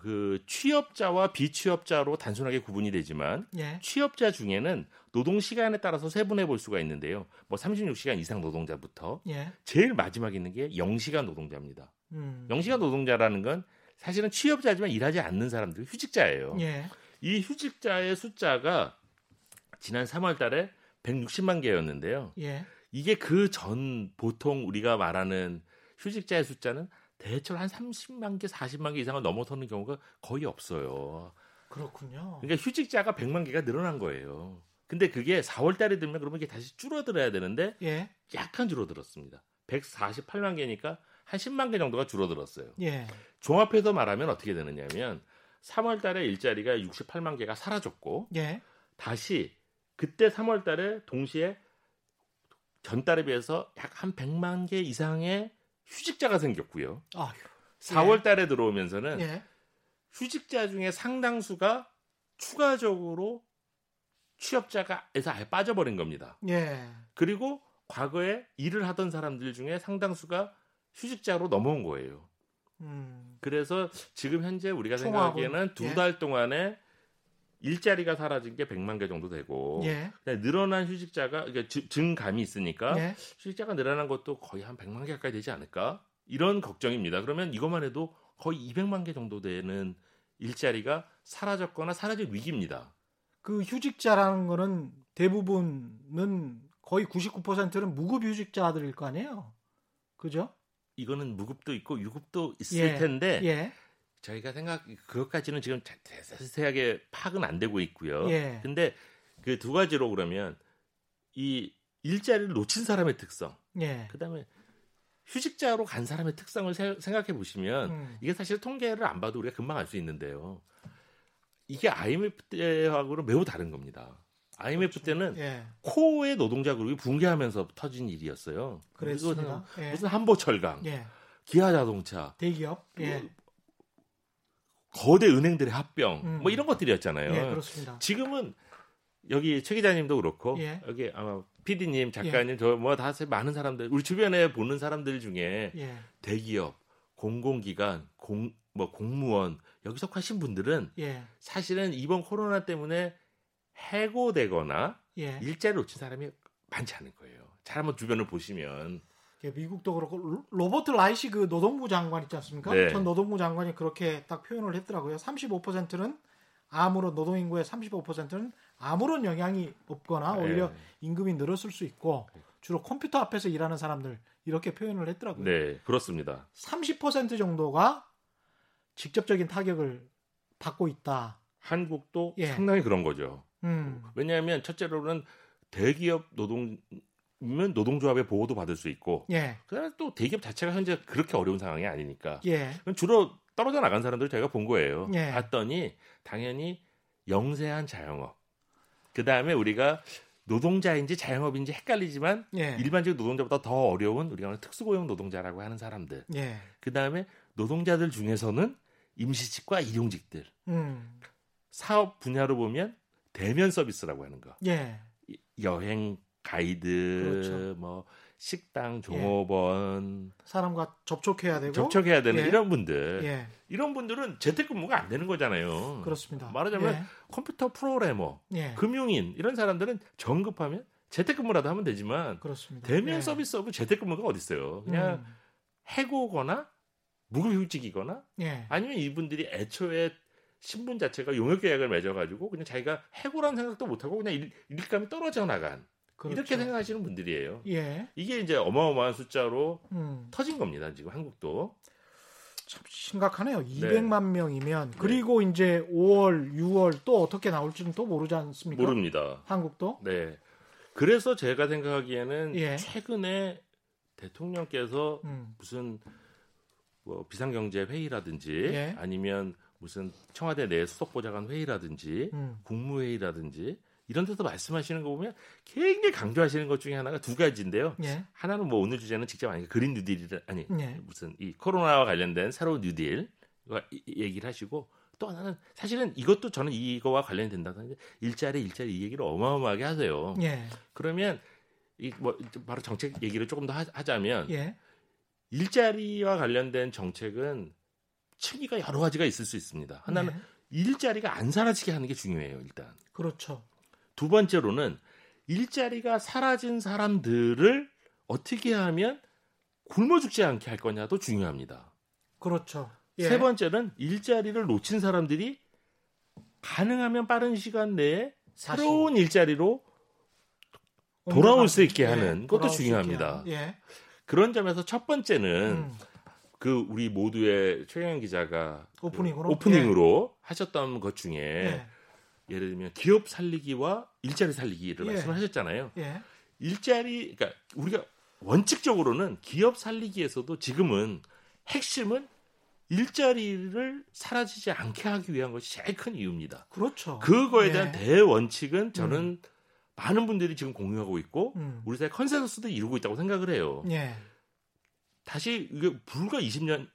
그 취업자와 비취업자로 단순하게 구분이 되지만 예. 취업자 중에는 노동 시간에 따라서 세분해 볼 수가 있는데요. 뭐 삼십육 시간 이상 노동자부터 예. 제일 마지막에 있는 게 영 시간 노동자입니다. 음. 영 시간 노동자라는 건 사실은 취업자지만 일하지 않는 사람들, 휴직자예요. 예. 이 휴직자의 숫자가 지난 삼월 달에 백육십만 개였는데요. 예. 이게 그 전 보통 우리가 말하는 휴직자의 숫자는 대체로 한 삼십만 개, 사십만 개 이상을 넘어서는 경우가 거의 없어요. 그렇군요. 그러니까 휴직자가 백만 개가 늘어난 거예요. 근데 그게 사월 달에 들면 그러면 이게 다시 줄어들어야 되는데 예. 약간 줄어들었습니다. 백사십팔만 개니까 한 십만 개 정도가 줄어들었어요. 예. 종합해서 말하면 어떻게 되느냐면 삼월 달에 일자리가 육십팔만 개가 사라졌고 예. 다시 그때 삼월 달에 동시에 전달에 비해서 약 한 백만 개 이상의 휴직자가 생겼고요. 아휴, 사월 예. 달에 들어오면서는 예. 휴직자 중에 상당수가 추가적으로 취업자가에서 아예 빠져버린 겁니다. 예. 그리고 과거에 일을 하던 사람들 중에 상당수가 휴직자로 넘어온 거예요. 음. 그래서 지금 현재 우리가 총하고, 생각하기에는 두 달 예. 동안에 일자리가 사라진 게 백만 개 정도 되고 예. 늘어난 휴직자가 그러니까 증감이 있으니까 예. 휴직자가 늘어난 것도 거의 한 백만 개 가까이 되지 않을까? 이런 걱정입니다. 그러면 이것만 해도 거의 이백만 개 정도 되는 일자리가 사라졌거나 사라질 위기입니다. 그 휴직자라는 거는 대부분은 거의 구십구 퍼센트는 무급 휴직자들일 거 아니에요? 그죠? 이거는 무급도 있고 유급도 있을 예. 텐데 예. 저희가 생각 그것까지는 지금 자세하게 파악은 안 되고 있고요. 예. 근데 그 두 가지로 그러면 이 일자리를 놓친 사람의 특성, 예. 그다음에 휴직자로 간 사람의 특성을 세, 생각해 보시면 음. 이게 사실 통계를 안 봐도 우리가 금방 알 수 있는데요. 이게 아이엠에프 때하고는 매우 다른 겁니다. 아이엠에프 그렇죠. 때는 예. 코어의 노동자 그룹이 붕괴하면서 터진 일이었어요. 그래서 예. 무슨 한보철강, 예. 기아자동차, 대기업. 예. 거대 은행들의 합병 음. 뭐 이런 것들이었잖아요. 예, 그렇습니다. 지금은 여기 최 기자님도 그렇고 예. 여기 아마 피디님, 작가님, 예. 저 뭐 다 많은 사람들 우리 주변에 보는 사람들 중에 예. 대기업, 공공기관, 공 뭐 공무원 여기 속하신 분들은 예. 사실은 이번 코로나 때문에 해고되거나 예. 일자리를 놓친 사람이 많지 않은 거예요. 잘 한번 주변을 보시면. 미국도 그렇고 로버트 라이시 그 노동부 장관 있지 않습니까? 네. 전 노동부 장관이 그렇게 딱 표현을 했더라고요. 삼십오 퍼센트는 아무런 노동인구의 삼십오 퍼센트는 아무런 영향이 없거나 오히려 네. 임금이 늘었을 수 있고 주로 컴퓨터 앞에서 일하는 사람들 이렇게 표현을 했더라고요. 네, 그렇습니다. 삼십 퍼센트 정도가 직접적인 타격을 받고 있다. 한국도 예. 상당히 그런 거죠. 음. 왜냐하면 첫째로는 대기업 노동 노동조합의 보호도 받을 수 있고, 예. 그다음에 또 대기업 자체가 현재 그렇게 어려운 상황이 아니니까, 예. 주로 떨어져 나간 사람들 저희가 본 거예요. 예. 봤더니 당연히 영세한 자영업, 그다음에 우리가 노동자인지 자영업인지 헷갈리지만 예. 일반적인 노동자보다 더 어려운 우리가 특수고용 노동자라고 하는 사람들, 예. 그다음에 노동자들 중에서는 임시직과 일용직들, 음. 사업 분야로 보면 대면 서비스라고 하는 거, 예. 여행 가이드, 그렇죠. 뭐 식당, 종업원, 예. 사람과 접촉해야 되고 접촉해야 되는 예. 이런 분들, 예. 이런 분들은 재택근무가 안 되는 거잖아요. 그렇습니다. 말하자면 예. 컴퓨터 프로그래머, 예. 금융인 이런 사람들은 정급하면 재택근무라도 하면 되지만, 그렇습니다. 대면 예. 서비스업은 재택근무가 어디 있어요? 그냥 음. 해고거나 무급휴직이거나, 예. 아니면 이분들이 애초에 신분 자체가 용역계약을 맺어가지고 그냥 자기가 해고라는 생각도 못 하고 그냥 일, 일감이 떨어져 나간. 그렇죠. 이렇게 생각하시는 분들이에요. 예. 이게 이제 어마어마한 숫자로 음. 터진 겁니다. 지금 한국도 참 심각하네요. 이백만 네. 명이면 그리고 네. 이제 오월, 유월 또 어떻게 나올지는 또 모르지 않습니까? 모릅니다. 한국도. 네. 그래서 제가 생각하기에는 예. 최근에 대통령께서 음. 무슨 뭐 비상경제 회의라든지 예. 아니면 무슨 청와대 내 수석보좌관 회의라든지 음. 국무회의라든지. 이런 데서 말씀하시는 거 보면 굉장히 강조하시는 것 중에 하나가 두 가지인데요. 예. 하나는 뭐 오늘 주제는 직접 아니 그린 뉴딜이 아니 예. 무슨 이 코로나와 관련된 새로운 뉴딜 얘기를 하시고 또 하나는 사실은 이것도 저는 이거와 관련이 된다고 하는데 일자리 일자리 이 얘기를 어마어마하게 하세요. 예. 그러면 이 뭐 바로 정책 얘기를 조금 더 하자면 예. 일자리와 관련된 정책은 층위가 여러 가지가 있을 수 있습니다. 하나는 예. 일자리가 안 사라지게 하는 게 중요해요. 일단 그렇죠. 두 번째로는 일자리가 사라진 사람들을 어떻게 하면 굶어 죽지 않게 할 거냐도 중요합니다. 그렇죠. 예. 세 번째는 일자리를 놓친 사람들이 가능하면 빠른 시간 내에 새로운 일자리로 돌아올 수 있게 하는 예, 것도 중요합니다. 예. 그런 점에서 첫 번째는 음. 그 우리 모두의 최경영 기자가 오프닝으로, 그 오프닝으로 예. 하셨던 것 중에 예. 예를 들면 기업 살리기와 일자리 살리기를 예. 말씀하셨잖아요. 예. 일자리, 그러니까 우리가 원칙적으로는 기업 살리기에서도 지금은 핵심은 일자리를 사라지지 않게 하기 위한 것이 제일 큰 이유입니다. 그렇죠. 그거에 예. 대한 대원칙은 저는 음. 많은 분들이 지금 공유하고 있고 음. 우리 사회 컨센서스도 이루고 있다고 생각을 해요. 예. 다시 이게 불과 이십 년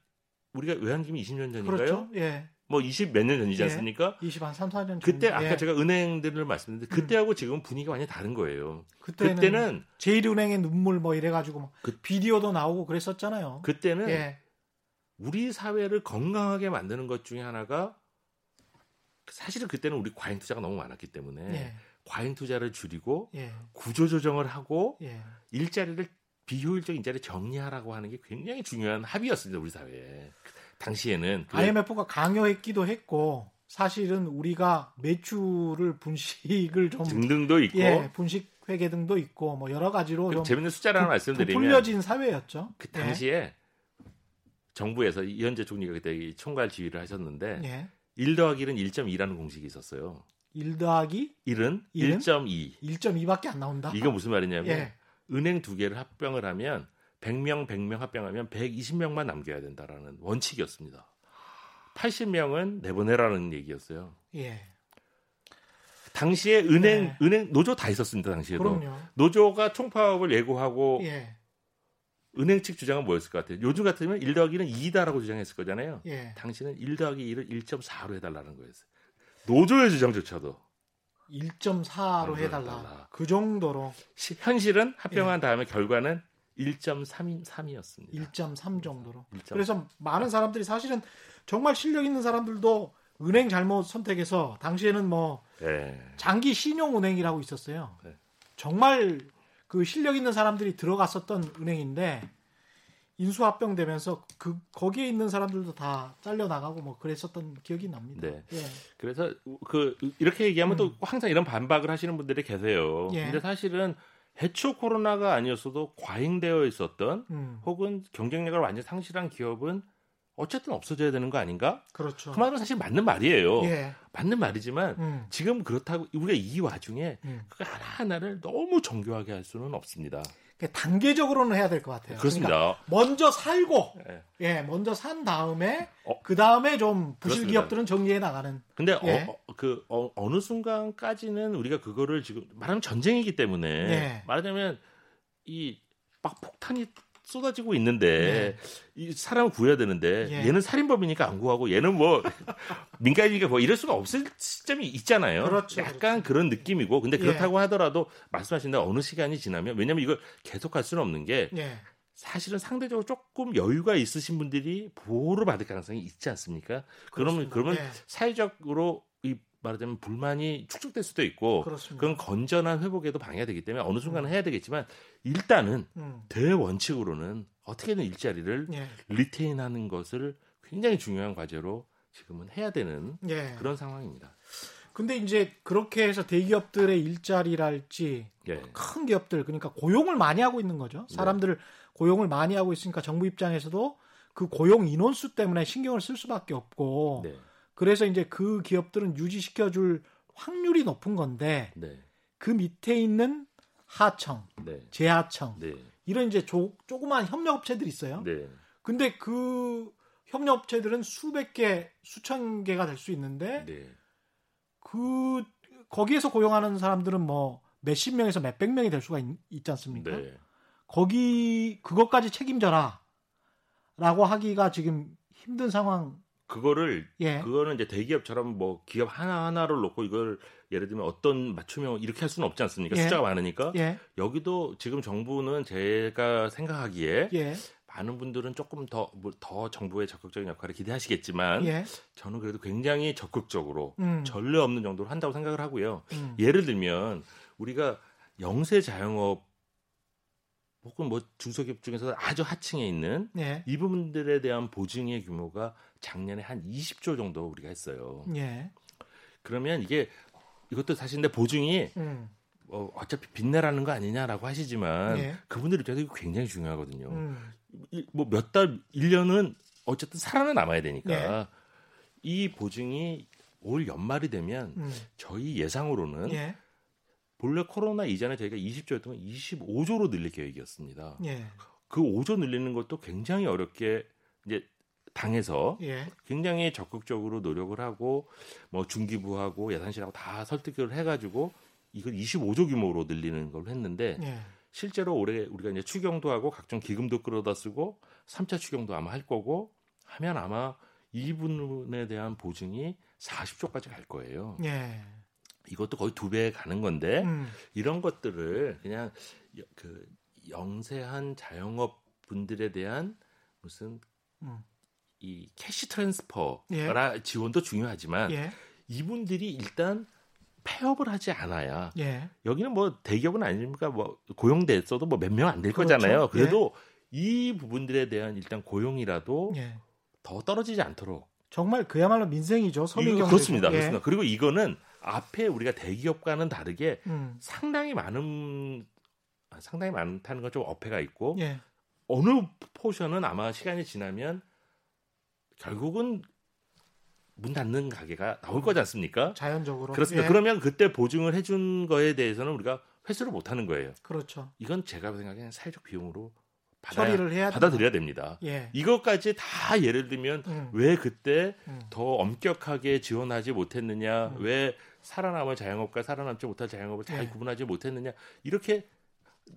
우리가 외환기금이 이십 년 전인가요? 그렇죠. 예. 뭐 이십 몇 년 전이지 않습니까? 예, 이십 한 삼 사 년 전. 그때 아까 예. 제가 은행들을 말씀드렸는데 그때하고 음. 지금 분위기가 많이 다른 거예요. 그때는, 그때는 제일은행의 눈물 뭐 이래가지고 막 그, 비디오도 나오고 그랬었잖아요. 그때는 예. 우리 사회를 건강하게 만드는 것 중에 하나가 사실은 그때는 우리 과잉 투자가 너무 많았기 때문에 예. 과잉 투자를 줄이고 예. 구조조정을 하고 예. 일자리를 비효율적인 일자리를 정리하라고 하는 게 굉장히 중요한 합의였습니다. 우리 사회에. 당시에는 그... 아이엠에프가 강요했기도 했고 사실은 우리가 매출을 분식을 좀 등등도 있고 예, 분식 회계 등도 있고 뭐 여러 가지로 좀 재밌는 숫자를 하나 말씀드리면 불려진 사회였죠. 그 당시에 예. 정부에서 이현재 총리가 그때 총괄 지휘를 하셨는데 예. 일 더하기 일은 일 점 이라는 공식이 있었어요. 일 더하기 일은 일 점 이. 일 점 이밖에 안 나온다. 이게 무슨 말이냐면 예. 은행 두 개를 합병을 하면 백 명, 백 명 합병하면 백이십 명만 남겨야 된다라는 원칙이었습니다. 팔십 명은 내보내라는 얘기였어요. 예. 당시에 은행, 네. 은행 노조 다 있었습니다. 당시에도. 그럼요. 노조가 총파업을 예고하고 예. 은행 측 주장은 뭐였을 것 같아요? 요즘 같으면 일 더하기는 이다라고 주장했을 거잖아요. 예. 당신은 일 더하기 일을 일 점 사로 해달라는 거였어요. 노조의 주장조차도. 일 점 사로 해달라. 해달라. 그 정도로. 시, 현실은 합병한 예. 다음에 결과는 일 점 삼이었습니다. 일 점 삼 정도로. 일 점 삼. 그래서 많은 사람들이 사실은 정말 실력 있는 사람들도 은행 잘못 선택해서 당시에는 뭐 예. 장기 신용은행이라고 있었어요. 예. 정말 그 실력 있는 사람들이 들어갔었던 은행인데 인수합병되면서 그 거기에 있는 사람들도 다 잘려 나가고 뭐 그랬었던 기억이 납니다. 네. 예. 그래서 그 이렇게 얘기하면 음. 또 항상 이런 반박을 하시는 분들이 계세요. 예. 근데 사실은 애초 코로나가 아니었어도 과잉되어 있었던 음. 혹은 경쟁력을 완전히 상실한 기업은 어쨌든 없어져야 되는 거 아닌가? 그렇죠. 그 말은 사실 맞는 말이에요. 예. 맞는 말이지만 음. 지금 그렇다고 우리가 이 와중에 음. 그 하나하나를 너무 정교하게 할 수는 없습니다. 단계적으로는 해야 될 것 같아요. 그렇습니다. 그러니까 먼저 살고, 네. 예, 먼저 산 다음에 어, 그 다음에 좀 부실 그렇습니다. 기업들은 정리해 나가는. 근데 예. 어, 그 어, 어느 순간까지는 우리가 그거를 지금 말하면 전쟁이기 때문에 예. 말하자면 이 막 폭탄이 쏟아지고 있는데 네. 이 사람을 구해야 되는데 예. 얘는 살인범이니까 안 구하고 얘는 뭐 민간인이니까 뭐 이럴 수가 없을 시점이 있잖아요. 그렇죠, 약간 그렇죠. 그런 느낌이고 근데 그렇다고 예. 하더라도 말씀하신 대로 어느 시간이 지나면 왜냐하면 이걸 계속할 수는 없는 게 예. 사실은 상대적으로 조금 여유가 있으신 분들이 보호를 받을 가능성이 있지 않습니까? 그러면, 그러면 예. 사회적으로 이 말하자면 불만이 축적될 수도 있고 그렇습니다. 그건 건전한 회복에도 방해가 되기 때문에 어느 순간은 음. 해야 되겠지만 일단은 음. 대원칙으로는 어떻게든 일자리를 예. 리테인하는 것을 굉장히 중요한 과제로 지금은 해야 되는 예. 그런 상황입니다. 근데 이제 그렇게 해서 대기업들의 일자리랄지 예. 큰 기업들 그러니까 고용을 많이 하고 있는 거죠. 사람들을 네. 고용을 많이 하고 있으니까 정부 입장에서도 그 고용 인원수 때문에 신경을 쓸 수밖에 없고 네. 그래서 이제 그 기업들은 유지시켜줄 확률이 높은 건데 네. 그 밑에 있는 하청, 네. 재하청 네. 이런 이제 조, 조그만 협력업체들이 있어요. 네. 근데 그 협력업체들은 수백 개, 수천 개가 될 수 있는데 네. 그 거기에서 고용하는 사람들은 뭐 몇십 명에서 몇백 명이 될 수가 있, 있지 않습니까? 네. 거기 그것까지 책임져라라고 하기가 지금 힘든 상황. 그거를 예. 그거는 이제 대기업처럼 뭐 기업 하나 하나를 놓고 이걸 예를 들면 어떤 맞춤형 이렇게 할 수는 없지 않습니까? 예. 숫자가 많으니까 예. 여기도 지금 정부는 제가 생각하기에 예. 많은 분들은 조금 더, 뭐, 더 정부의 적극적인 역할을 기대하시겠지만 예. 저는 그래도 굉장히 적극적으로 음. 전례 없는 정도로 한다고 생각을 하고요. 음. 예를 들면 우리가 영세 자영업 혹은 뭐 중소기업 중에서 아주 하층에 있는 예. 이 부분들에 대한 보증의 규모가 작년에 한 이십 조 정도 우리가 했어요. 예. 그러면 이게 이것도 사실인데 보증이 음. 어, 어차피 빚내라는 거 아니냐라고 하시지만 예. 그분들 입장에서 굉장히 중요하거든요. 음. 뭐 몇 달, 일 년은 어쨌든 살아남아야 되니까 예. 이 보증이 올 연말이 되면 음. 저희 예상으로는 예. 본래 코로나 이전에 저희가 이십 조였던 건 이십오 조로 늘릴 계획이었습니다. 예. 그 오 조 늘리는 것도 굉장히 어렵게 이제 당에서 예. 굉장히 적극적으로 노력을 하고 뭐 중기부하고 예산실하고 다 설득을 해가지고 이걸 이십오 조 규모로 늘리는 걸 했는데 예. 실제로 올해 우리가 이제 추경도 하고 각종 기금도 끌어다 쓰고 삼 차 추경도 아마 할 거고 하면 아마 이 부분에 대한 보증이 사십 조까지 갈 거예요. 예. 이것도 거의 두 배 가는 건데 음. 이런 것들을 그냥 그 영세한 자영업 분들에 대한 무슨 음. 이 캐시 트랜스퍼라 예. 지원도 중요하지만 예. 이분들이 일단 폐업을 하지 않아야 예. 여기는 뭐 대기업은 아닙니까? 뭐 고용됐어도 뭐 몇 명 안 될 그렇죠. 거잖아요. 그래도 예. 이 부분들에 대한 일단 고용이라도 예. 더 떨어지지 않도록 정말 그야말로 민생이죠. 서민경제 그렇습니다. 예. 그렇습니다. 그리고 이거는 앞에 우리가 대기업과는 다르게 음. 상당히 많은 상당히 많다는 건 좀 어폐가 있고 예. 어느 포션은 아마 시간이 지나면 결국은 문 닫는 가게가 나올 거지 않습니까? 자연적으로. 그렇습니다. 예. 그러면 그때 보증을 해준 거에 대해서는 우리가 회수를 못 하는 거예요. 그렇죠. 이건 제가 생각에는 사회적 비용으로 받아야, 처리를 해야 받아들여야 됩니다. 예. 이것까지 다 예를 들면 음. 왜 그때 음. 더 엄격하게 지원하지 못했느냐, 음. 왜 살아남을 자영업과 살아남지 못할 자영업을 잘 예. 구분하지 못했느냐 이렇게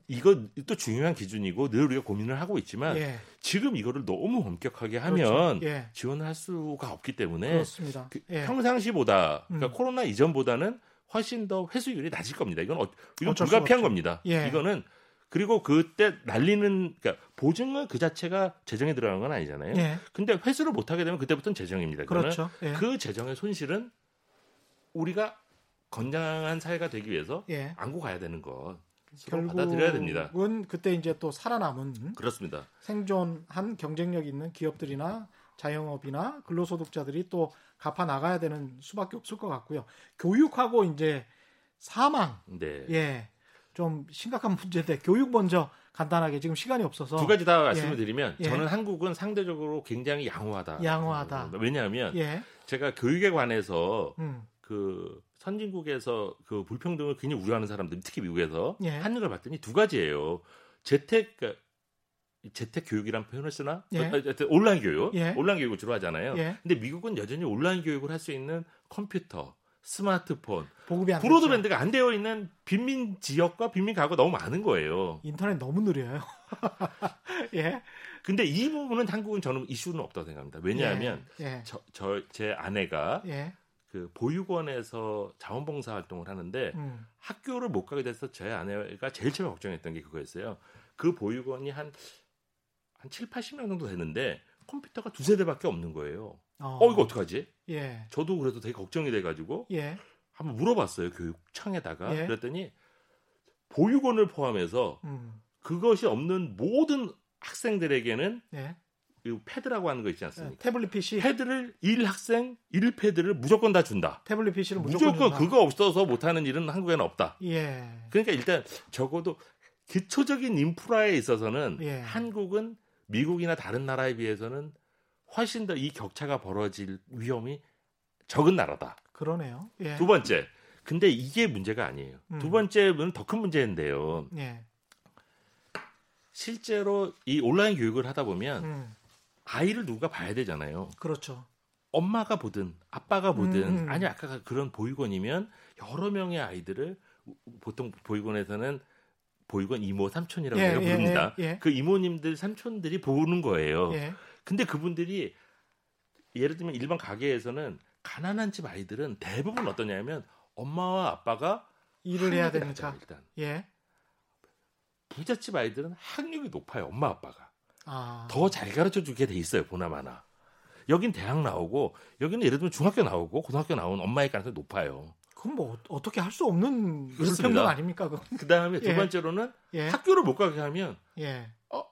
이거 또 중요한 기준이고 늘 우리가 고민을 하고 있지만 예. 지금 이거를 너무 엄격하게 하면 그렇죠. 예. 지원을 할 수가 없기 때문에 그렇습니다. 그 예. 평상시보다 그러니까 음. 코로나 이전보다는 훨씬 더 회수율이 낮을 겁니다. 이건, 어, 이건 불가피한 겁니다. 예. 이거는 그리고 그때 날리는 그러니까 보증은 그 자체가 재정에 들어가는 건 아니잖아요. 예. 근데 회수를 못하게 되면 그때부터는 재정입니다. 그렇죠. 예. 그 재정의 손실은 우리가 건장한 사회가 되기 위해서 예. 안고 가야 되는 것. 받아들여야 됩니다. 결국은 그때 이제 또 살아남은 그렇습니다. 생존한 경쟁력 있는 기업들이나 자영업이나 근로소득자들이 또 갚아 나가야 되는 수밖에 없을 것 같고요. 교육하고 이제 사망, 네, 예, 좀 심각한 문제인데 교육 먼저 간단하게 지금 시간이 없어서 두 가지 다 말씀을 예. 드리면 저는 예. 한국은 상대적으로 굉장히 양호하다. 양호하다. 왜냐하면 예. 제가 교육에 관해서 음. 그 선진국에서 그 불평등을 굉장히 우려하는 사람들, 특히 미국에서 예. 하는 걸 봤더니 두 가지예요. 재택 재택 교육이란 표현을 쓰나? 예. 온라인 교육, 예. 온라인 교육을 주로 하잖아요. 예. 근데 미국은 여전히 온라인 교육을 할 수 있는 컴퓨터, 스마트폰, 보급이 안 브로드밴드가 됐죠. 안 되어 있는 빈민 지역과 빈민 가구가 너무 많은 거예요. 인터넷 너무 느려요. 예. 근데 이 부분은 한국은 저는 이슈는 없다고 생각합니다. 왜냐하면 예. 예. 저, 저, 제 아내가 예. 그 보육원에서 자원봉사 활동을 하는데 음. 학교를 못 가게 돼서 저희 아내가 제일 처음에 걱정했던 게 그거였어요. 그 보육원이 한, 한 칠팔십 명 정도 되는데 컴퓨터가 두세 대밖에 없는 거예요. 어, 어 이거 어떡하지? 예. 저도 그래도 되게 걱정이 돼가지고 예. 한번 물어봤어요. 교육청에다가. 예. 그랬더니 보육원을 포함해서 음. 그것이 없는 모든 학생들에게는 예. 이 패드라고 하는 거 있지 않습니까? 네, 태블릿 피씨. 패드를 일 학생 일 패드를 무조건 다 준다. 태블릿 피씨를 무조건, 무조건 준다. 그거 없어서 못하는 일은 한국에는 없다. 예. 그러니까 일단 적어도 기초적인 인프라에 있어서는 예. 한국은 미국이나 다른 나라에 비해서는 훨씬 더 이 격차가 벌어질 위험이 적은 나라다. 그러네요. 예. 두 번째. 근데 이게 문제가 아니에요. 음. 두 번째는 더 큰 문제인데요. 예. 실제로 이 온라인 교육을 하다 보면 음. 아이를 누가 봐야 되잖아요. 그렇죠. 엄마가 보든 아빠가 보든 음, 음. 아니 아까 그런 보육원이면 여러 명의 아이들을 보통 보육원에서는 보육원 이모 삼촌이라고 예, 부릅니다. 예, 예, 예. 그 이모님들 삼촌들이 보는 거예요. 예. 근데 그분들이 예를 들면 일반 가게에서는 가난한 집 아이들은 대부분 어떠냐면 엄마와 아빠가 일을 해야 되니까. 일단. 예. 부잣집 아이들은 학력이 높아요. 엄마 아빠가. 아. 더 잘 가르쳐주게 돼 있어요. 보나마나. 여긴 대학 나오고 여기는 예를 들면 중학교 나오고 고등학교 나온 엄마의 가능성이 높아요. 그건 뭐 어떻게 할 수 없는 불평등 아닙니까? 그 다음에 예. 두 번째로는 예. 학교를 못 가게 하면 예. 어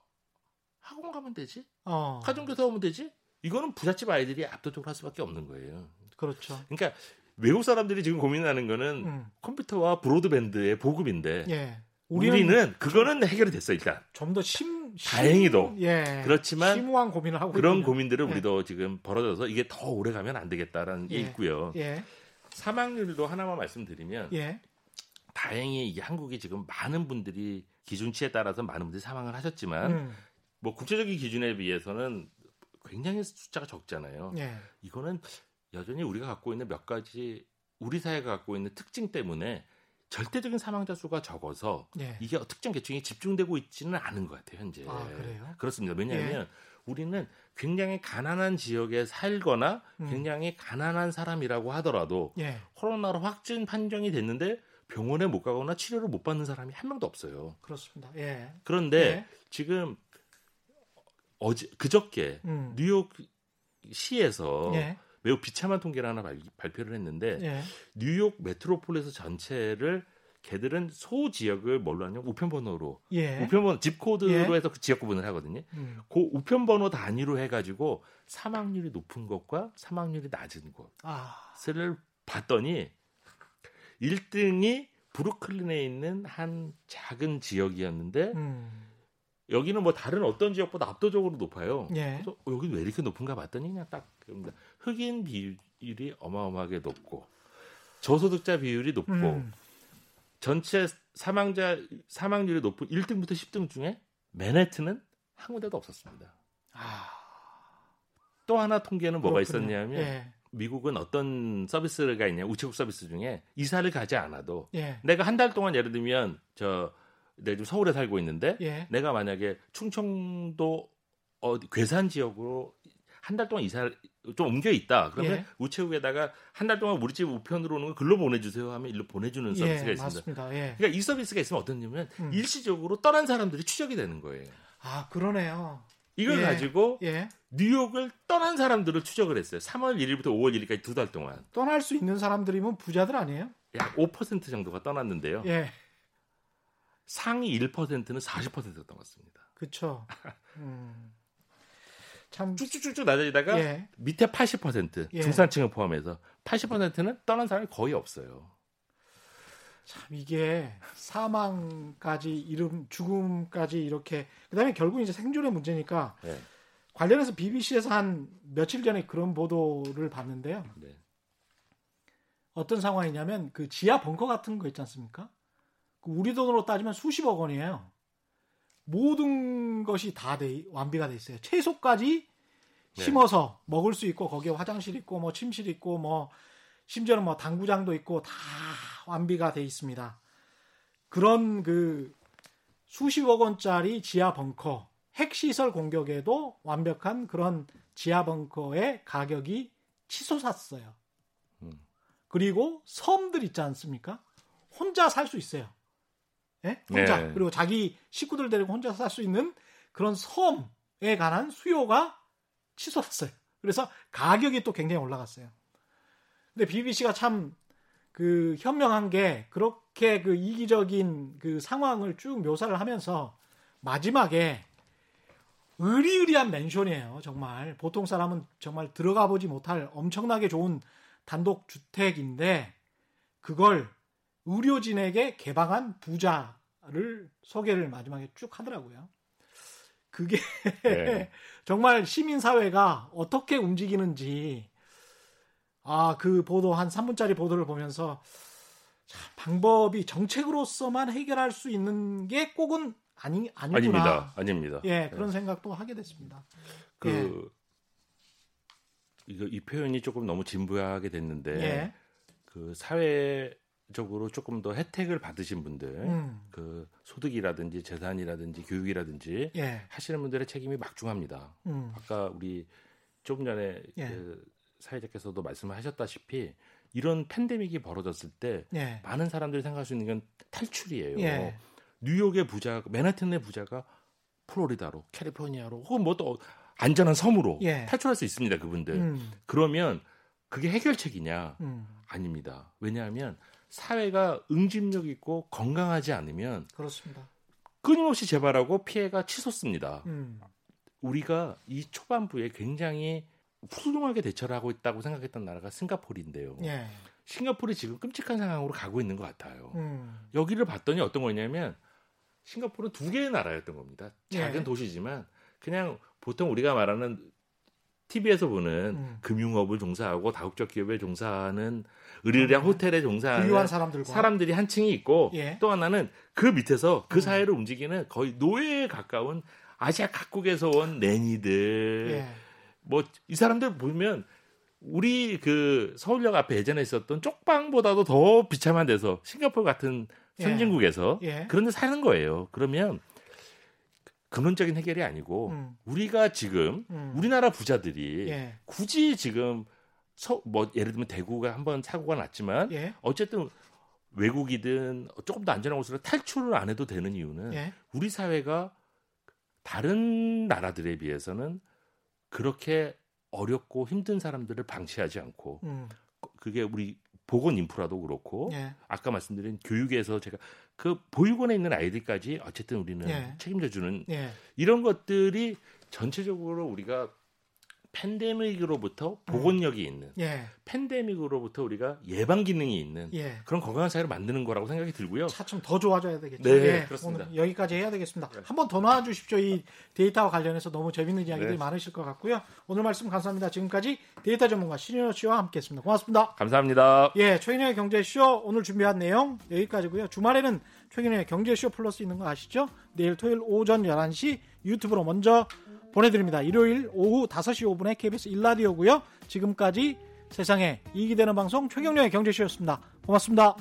학원 가면 되지? 어. 가정교사 오면 되지? 이거는 부잣집 아이들이 압도적으로 할 수밖에 없는 거예요. 그렇죠. 그러니까 외국 사람들이 지금 고민하는 거는 음. 컴퓨터와 브로드밴드의 보급인데 예. 우리는, 우리는 그거는 해결이 됐어 일단. 좀 더 심 다행히도 예, 그렇지만 심오한 고민을 하고 그런 있군요. 고민들을 우리도 예. 지금 벌어져서 이게 더 오래 가면 안 되겠다라는 예. 게 있고요. 예. 사망률도 하나만 말씀드리면 예. 다행히 이 한국이 지금 많은 분들이 기준치에 따라서 많은 분들이 사망을 하셨지만 음. 뭐 국제적인 기준에 비해서는 굉장히 숫자가 적잖아요. 예. 이거는 여전히 우리가 갖고 있는 몇 가지 우리 사회가 갖고 있는 특징 때문에 절대적인 사망자 수가 적어서 예. 이게 특정 계층이 집중되고 있지는 않은 것 같아요. 현재. 아, 그래요? 그렇습니다. 왜냐하면 예. 우리는 굉장히 가난한 지역에 살거나 음. 굉장히 가난한 사람이라고 하더라도 예. 코로나로 확진 판정이 됐는데 병원에 못 가거나 치료를 못 받는 사람이 한 명도 없어요. 그렇습니다. 예. 그런데 예. 지금 어제 그저께 음. 뉴욕시에서 예. 매우 비참한 통계를 하나 발표를 했는데 예. 뉴욕 메트로폴리스 전체를 걔들은 소 지역을 뭘로 하냐면 우편번호로 예. 우편번호 집코드로 예. 해서 그 지역 구분을 하거든요. 음. 그 우편번호 단위로 해가지고 사망률이 높은 것과 사망률이 낮은 것을 아. 봤더니 일 등이 브루클린에 있는 한 작은 지역이었는데 음. 여기는 뭐 다른 어떤 지역보다 압도적으로 높아요. 예. 그래서 여기 왜 이렇게 높은가 봤더니 그냥 딱 그럽니다. 흑인 비율이 어마어마하게 높고 저소득자 비율이 높고 음. 전체 사망자 사망률이 높은 일 등부터 십 등 중에 맨해튼은 한 군데도 없었습니다. 아. 또 하나 통계는 뭐가 그렇군요. 있었냐면 예. 미국은 어떤 서비스가 있냐 우체국 서비스 중에 이사를 가지 않아도 예. 내가 한 달 동안 예를 들면 저 내가 지금 서울에 살고 있는데 예. 내가 만약에 충청도 어, 괴산 지역으로 한 달 동안 이사를 좀 옮겨 있다. 그러면 예. 우체국에다가 한 달 동안 우리 집 우편으로 오는 걸 글로 보내주세요 하면 일로 보내주는 서비스가 예, 있습니다. 맞습니다. 예. 그러니까 이 서비스가 있으면 어떠냐면 음. 일시적으로 떠난 사람들이 추적이 되는 거예요. 아 그러네요. 이걸 예. 가지고 예. 뉴욕을 떠난 사람들을 추적을 했어요. 삼월 일일부터 오월 일일까지 두 달 동안. 떠날 수 있는 사람들이면 부자들 아니에요? 약 오 퍼센트 정도가 떠났는데요. 예. 상위 일 퍼센트는 사십 퍼센트가 떠났습니다. 그렇죠. 음. 참 쭉쭉쭉쭉 낮아지다가 예. 밑에 팔십 퍼센트 예. 중산층을 포함해서 팔십 퍼센트는 떠난 사람이 거의 없어요. 참 이게 사망까지 이름 죽음까지 이렇게 그다음에 결국 이제 생존의 문제니까 예. 관련해서 비비씨에서 한 며칠 전에 그런 보도를 봤는데요. 네. 어떤 상황이냐면 그 지하 벙커 같은 거 있지 않습니까? 우리 돈으로 따지면 수십억 원이에요. 모든 것이 다 돼, 완비가 돼 있어요. 채소까지 네. 심어서 먹을 수 있고 거기에 화장실 있고 뭐 침실 있고 뭐 심지어는 뭐 당구장도 있고 다 완비가 돼 있습니다. 그런 그 수십억 원짜리 지하 벙커 핵시설 공격에도 완벽한 그런 지하 벙커의 가격이 치솟았어요. 음. 그리고 섬들 있지 않습니까? 혼자 살 수 있어요. 예? 혼자 네. 그리고 자기 식구들 데리고 혼자 살 수 있는 그런 섬에 관한 수요가 치솟았어요. 그래서 가격이 또 굉장히 올라갔어요. 근데 비비씨가 참 그 현명한 게 그렇게 그 이기적인 그 상황을 쭉 묘사를 하면서 마지막에 의리의리한 맨션이에요. 정말 보통 사람은 정말 들어가 보지 못할 엄청나게 좋은 단독 주택인데 그걸 의료진에게 개방한 부자를 소개를 마지막에 쭉 하더라고요. 그게 네. 정말 시민사회가 어떻게 움직이는지 아, 그 보도 한 삼 분짜리 보도를 보면서 참 방법이 정책으로서만 해결할 수 있는 게 꼭은 아니, 아니구나. 아닙니다. 아닙니다. 예, 그런 네. 생각도 하게 됐습니다. 그, 예. 이거, 이 표현이 조금 너무 진부하게 됐는데 예. 그 사회에 적으로 조금 더 혜택을 받으신 분들, 음. 그 소득이라든지 재산이라든지 교육이라든지 예. 하시는 분들의 책임이 막중합니다. 음. 아까 우리 조금 전에 예. 그 사회자께서도 말씀하셨다시피 이런 팬데믹이 벌어졌을 때 예. 많은 사람들이 생각할 수 있는 건 탈출이에요. 예. 뉴욕의 부자, 맨해튼의 부자가 플로리다로, 캘리포니아로, 혹은 뭐 또 안전한 섬으로 예. 탈출할 수 있습니다. 그분들. 음. 그러면 그게 해결책이냐? 음. 아닙니다. 왜냐하면 사회가 응집력 있고 건강하지 않으면 그렇습니다. 끊임없이 재발하고 피해가 치솟습니다. 음. 우리가 이 초반부에 굉장히 훌륭하게 대처를 하고 있다고 생각했던 나라가 싱가포르인데요. 예. 싱가포르이 지금 끔찍한 상황으로 가고 있는 것 같아요. 음. 여기를 봤더니 어떤 거냐면 싱가포르는 두 개의 나라였던 겁니다. 작은 예. 도시지만 그냥 보통 우리가 말하는 티비에서 보는 음. 금융업을 종사하고 다국적 기업에 종사하는 의리의리한 음. 호텔에 종사하는 사람들이 한 층이 있고 예. 또 하나는 그 밑에서 그 음. 사회를 움직이는 거의 노예에 가까운 아시아 각국에서 온 레니들 예. 뭐 이 사람들 보면 우리 그 서울역 앞에 예전에 있었던 쪽방보다도 더 비참한 데서 싱가포르 같은 선진국에서 예. 예. 그런 데 사는 거예요. 그러면 근원적인 해결이 아니고 음. 우리가 지금 음. 우리나라 부자들이 예. 굳이 지금 서, 뭐 예를 들면 대구가 한번 사고가 났지만 예. 어쨌든 외국이든 조금 더 안전한 곳으로 탈출을 안 해도 되는 이유는 예. 우리 사회가 다른 나라들에 비해서는 그렇게 어렵고 힘든 사람들을 방치하지 않고 음. 그게 우리 보건 인프라도 그렇고 예. 아까 말씀드린 교육에서 제가 그 보육원에 있는 아이들까지 어쨌든 우리는 예. 책임져주는 예. 이런 것들이 전체적으로 우리가 팬데믹으로부터 보건력이 음. 있는 예. 팬데믹으로부터 우리가 예방 기능이 있는 예. 그런 건강한 사회를 만드는 거라고 생각이 들고요. 차츰 더 좋아져야 되겠죠. 네, 네. 그렇습니다. 오늘 여기까지 해야 되겠습니다. 네. 한 번 더 나와 주십시오. 이 데이터와 관련해서 너무 재밌는 이야기들이 네. 많으실 것 같고요. 오늘 말씀 감사합니다. 지금까지 데이터 전문가 신현호 씨와 함께했습니다. 고맙습니다. 감사합니다. 예, 최경영의 경제쇼 오늘 준비한 내용 여기까지고요. 주말에는 최경영의 경제쇼 플러스 있는 거 아시죠? 내일 토요일 오전 열한 시 유튜브로 먼저 보내드립니다. 일요일 오후 다섯 시 오 분에 케이비에스 일 라디오고요. 지금까지 세상에 이익이 되는 방송 최경영의 경제쇼였습니다. 고맙습니다.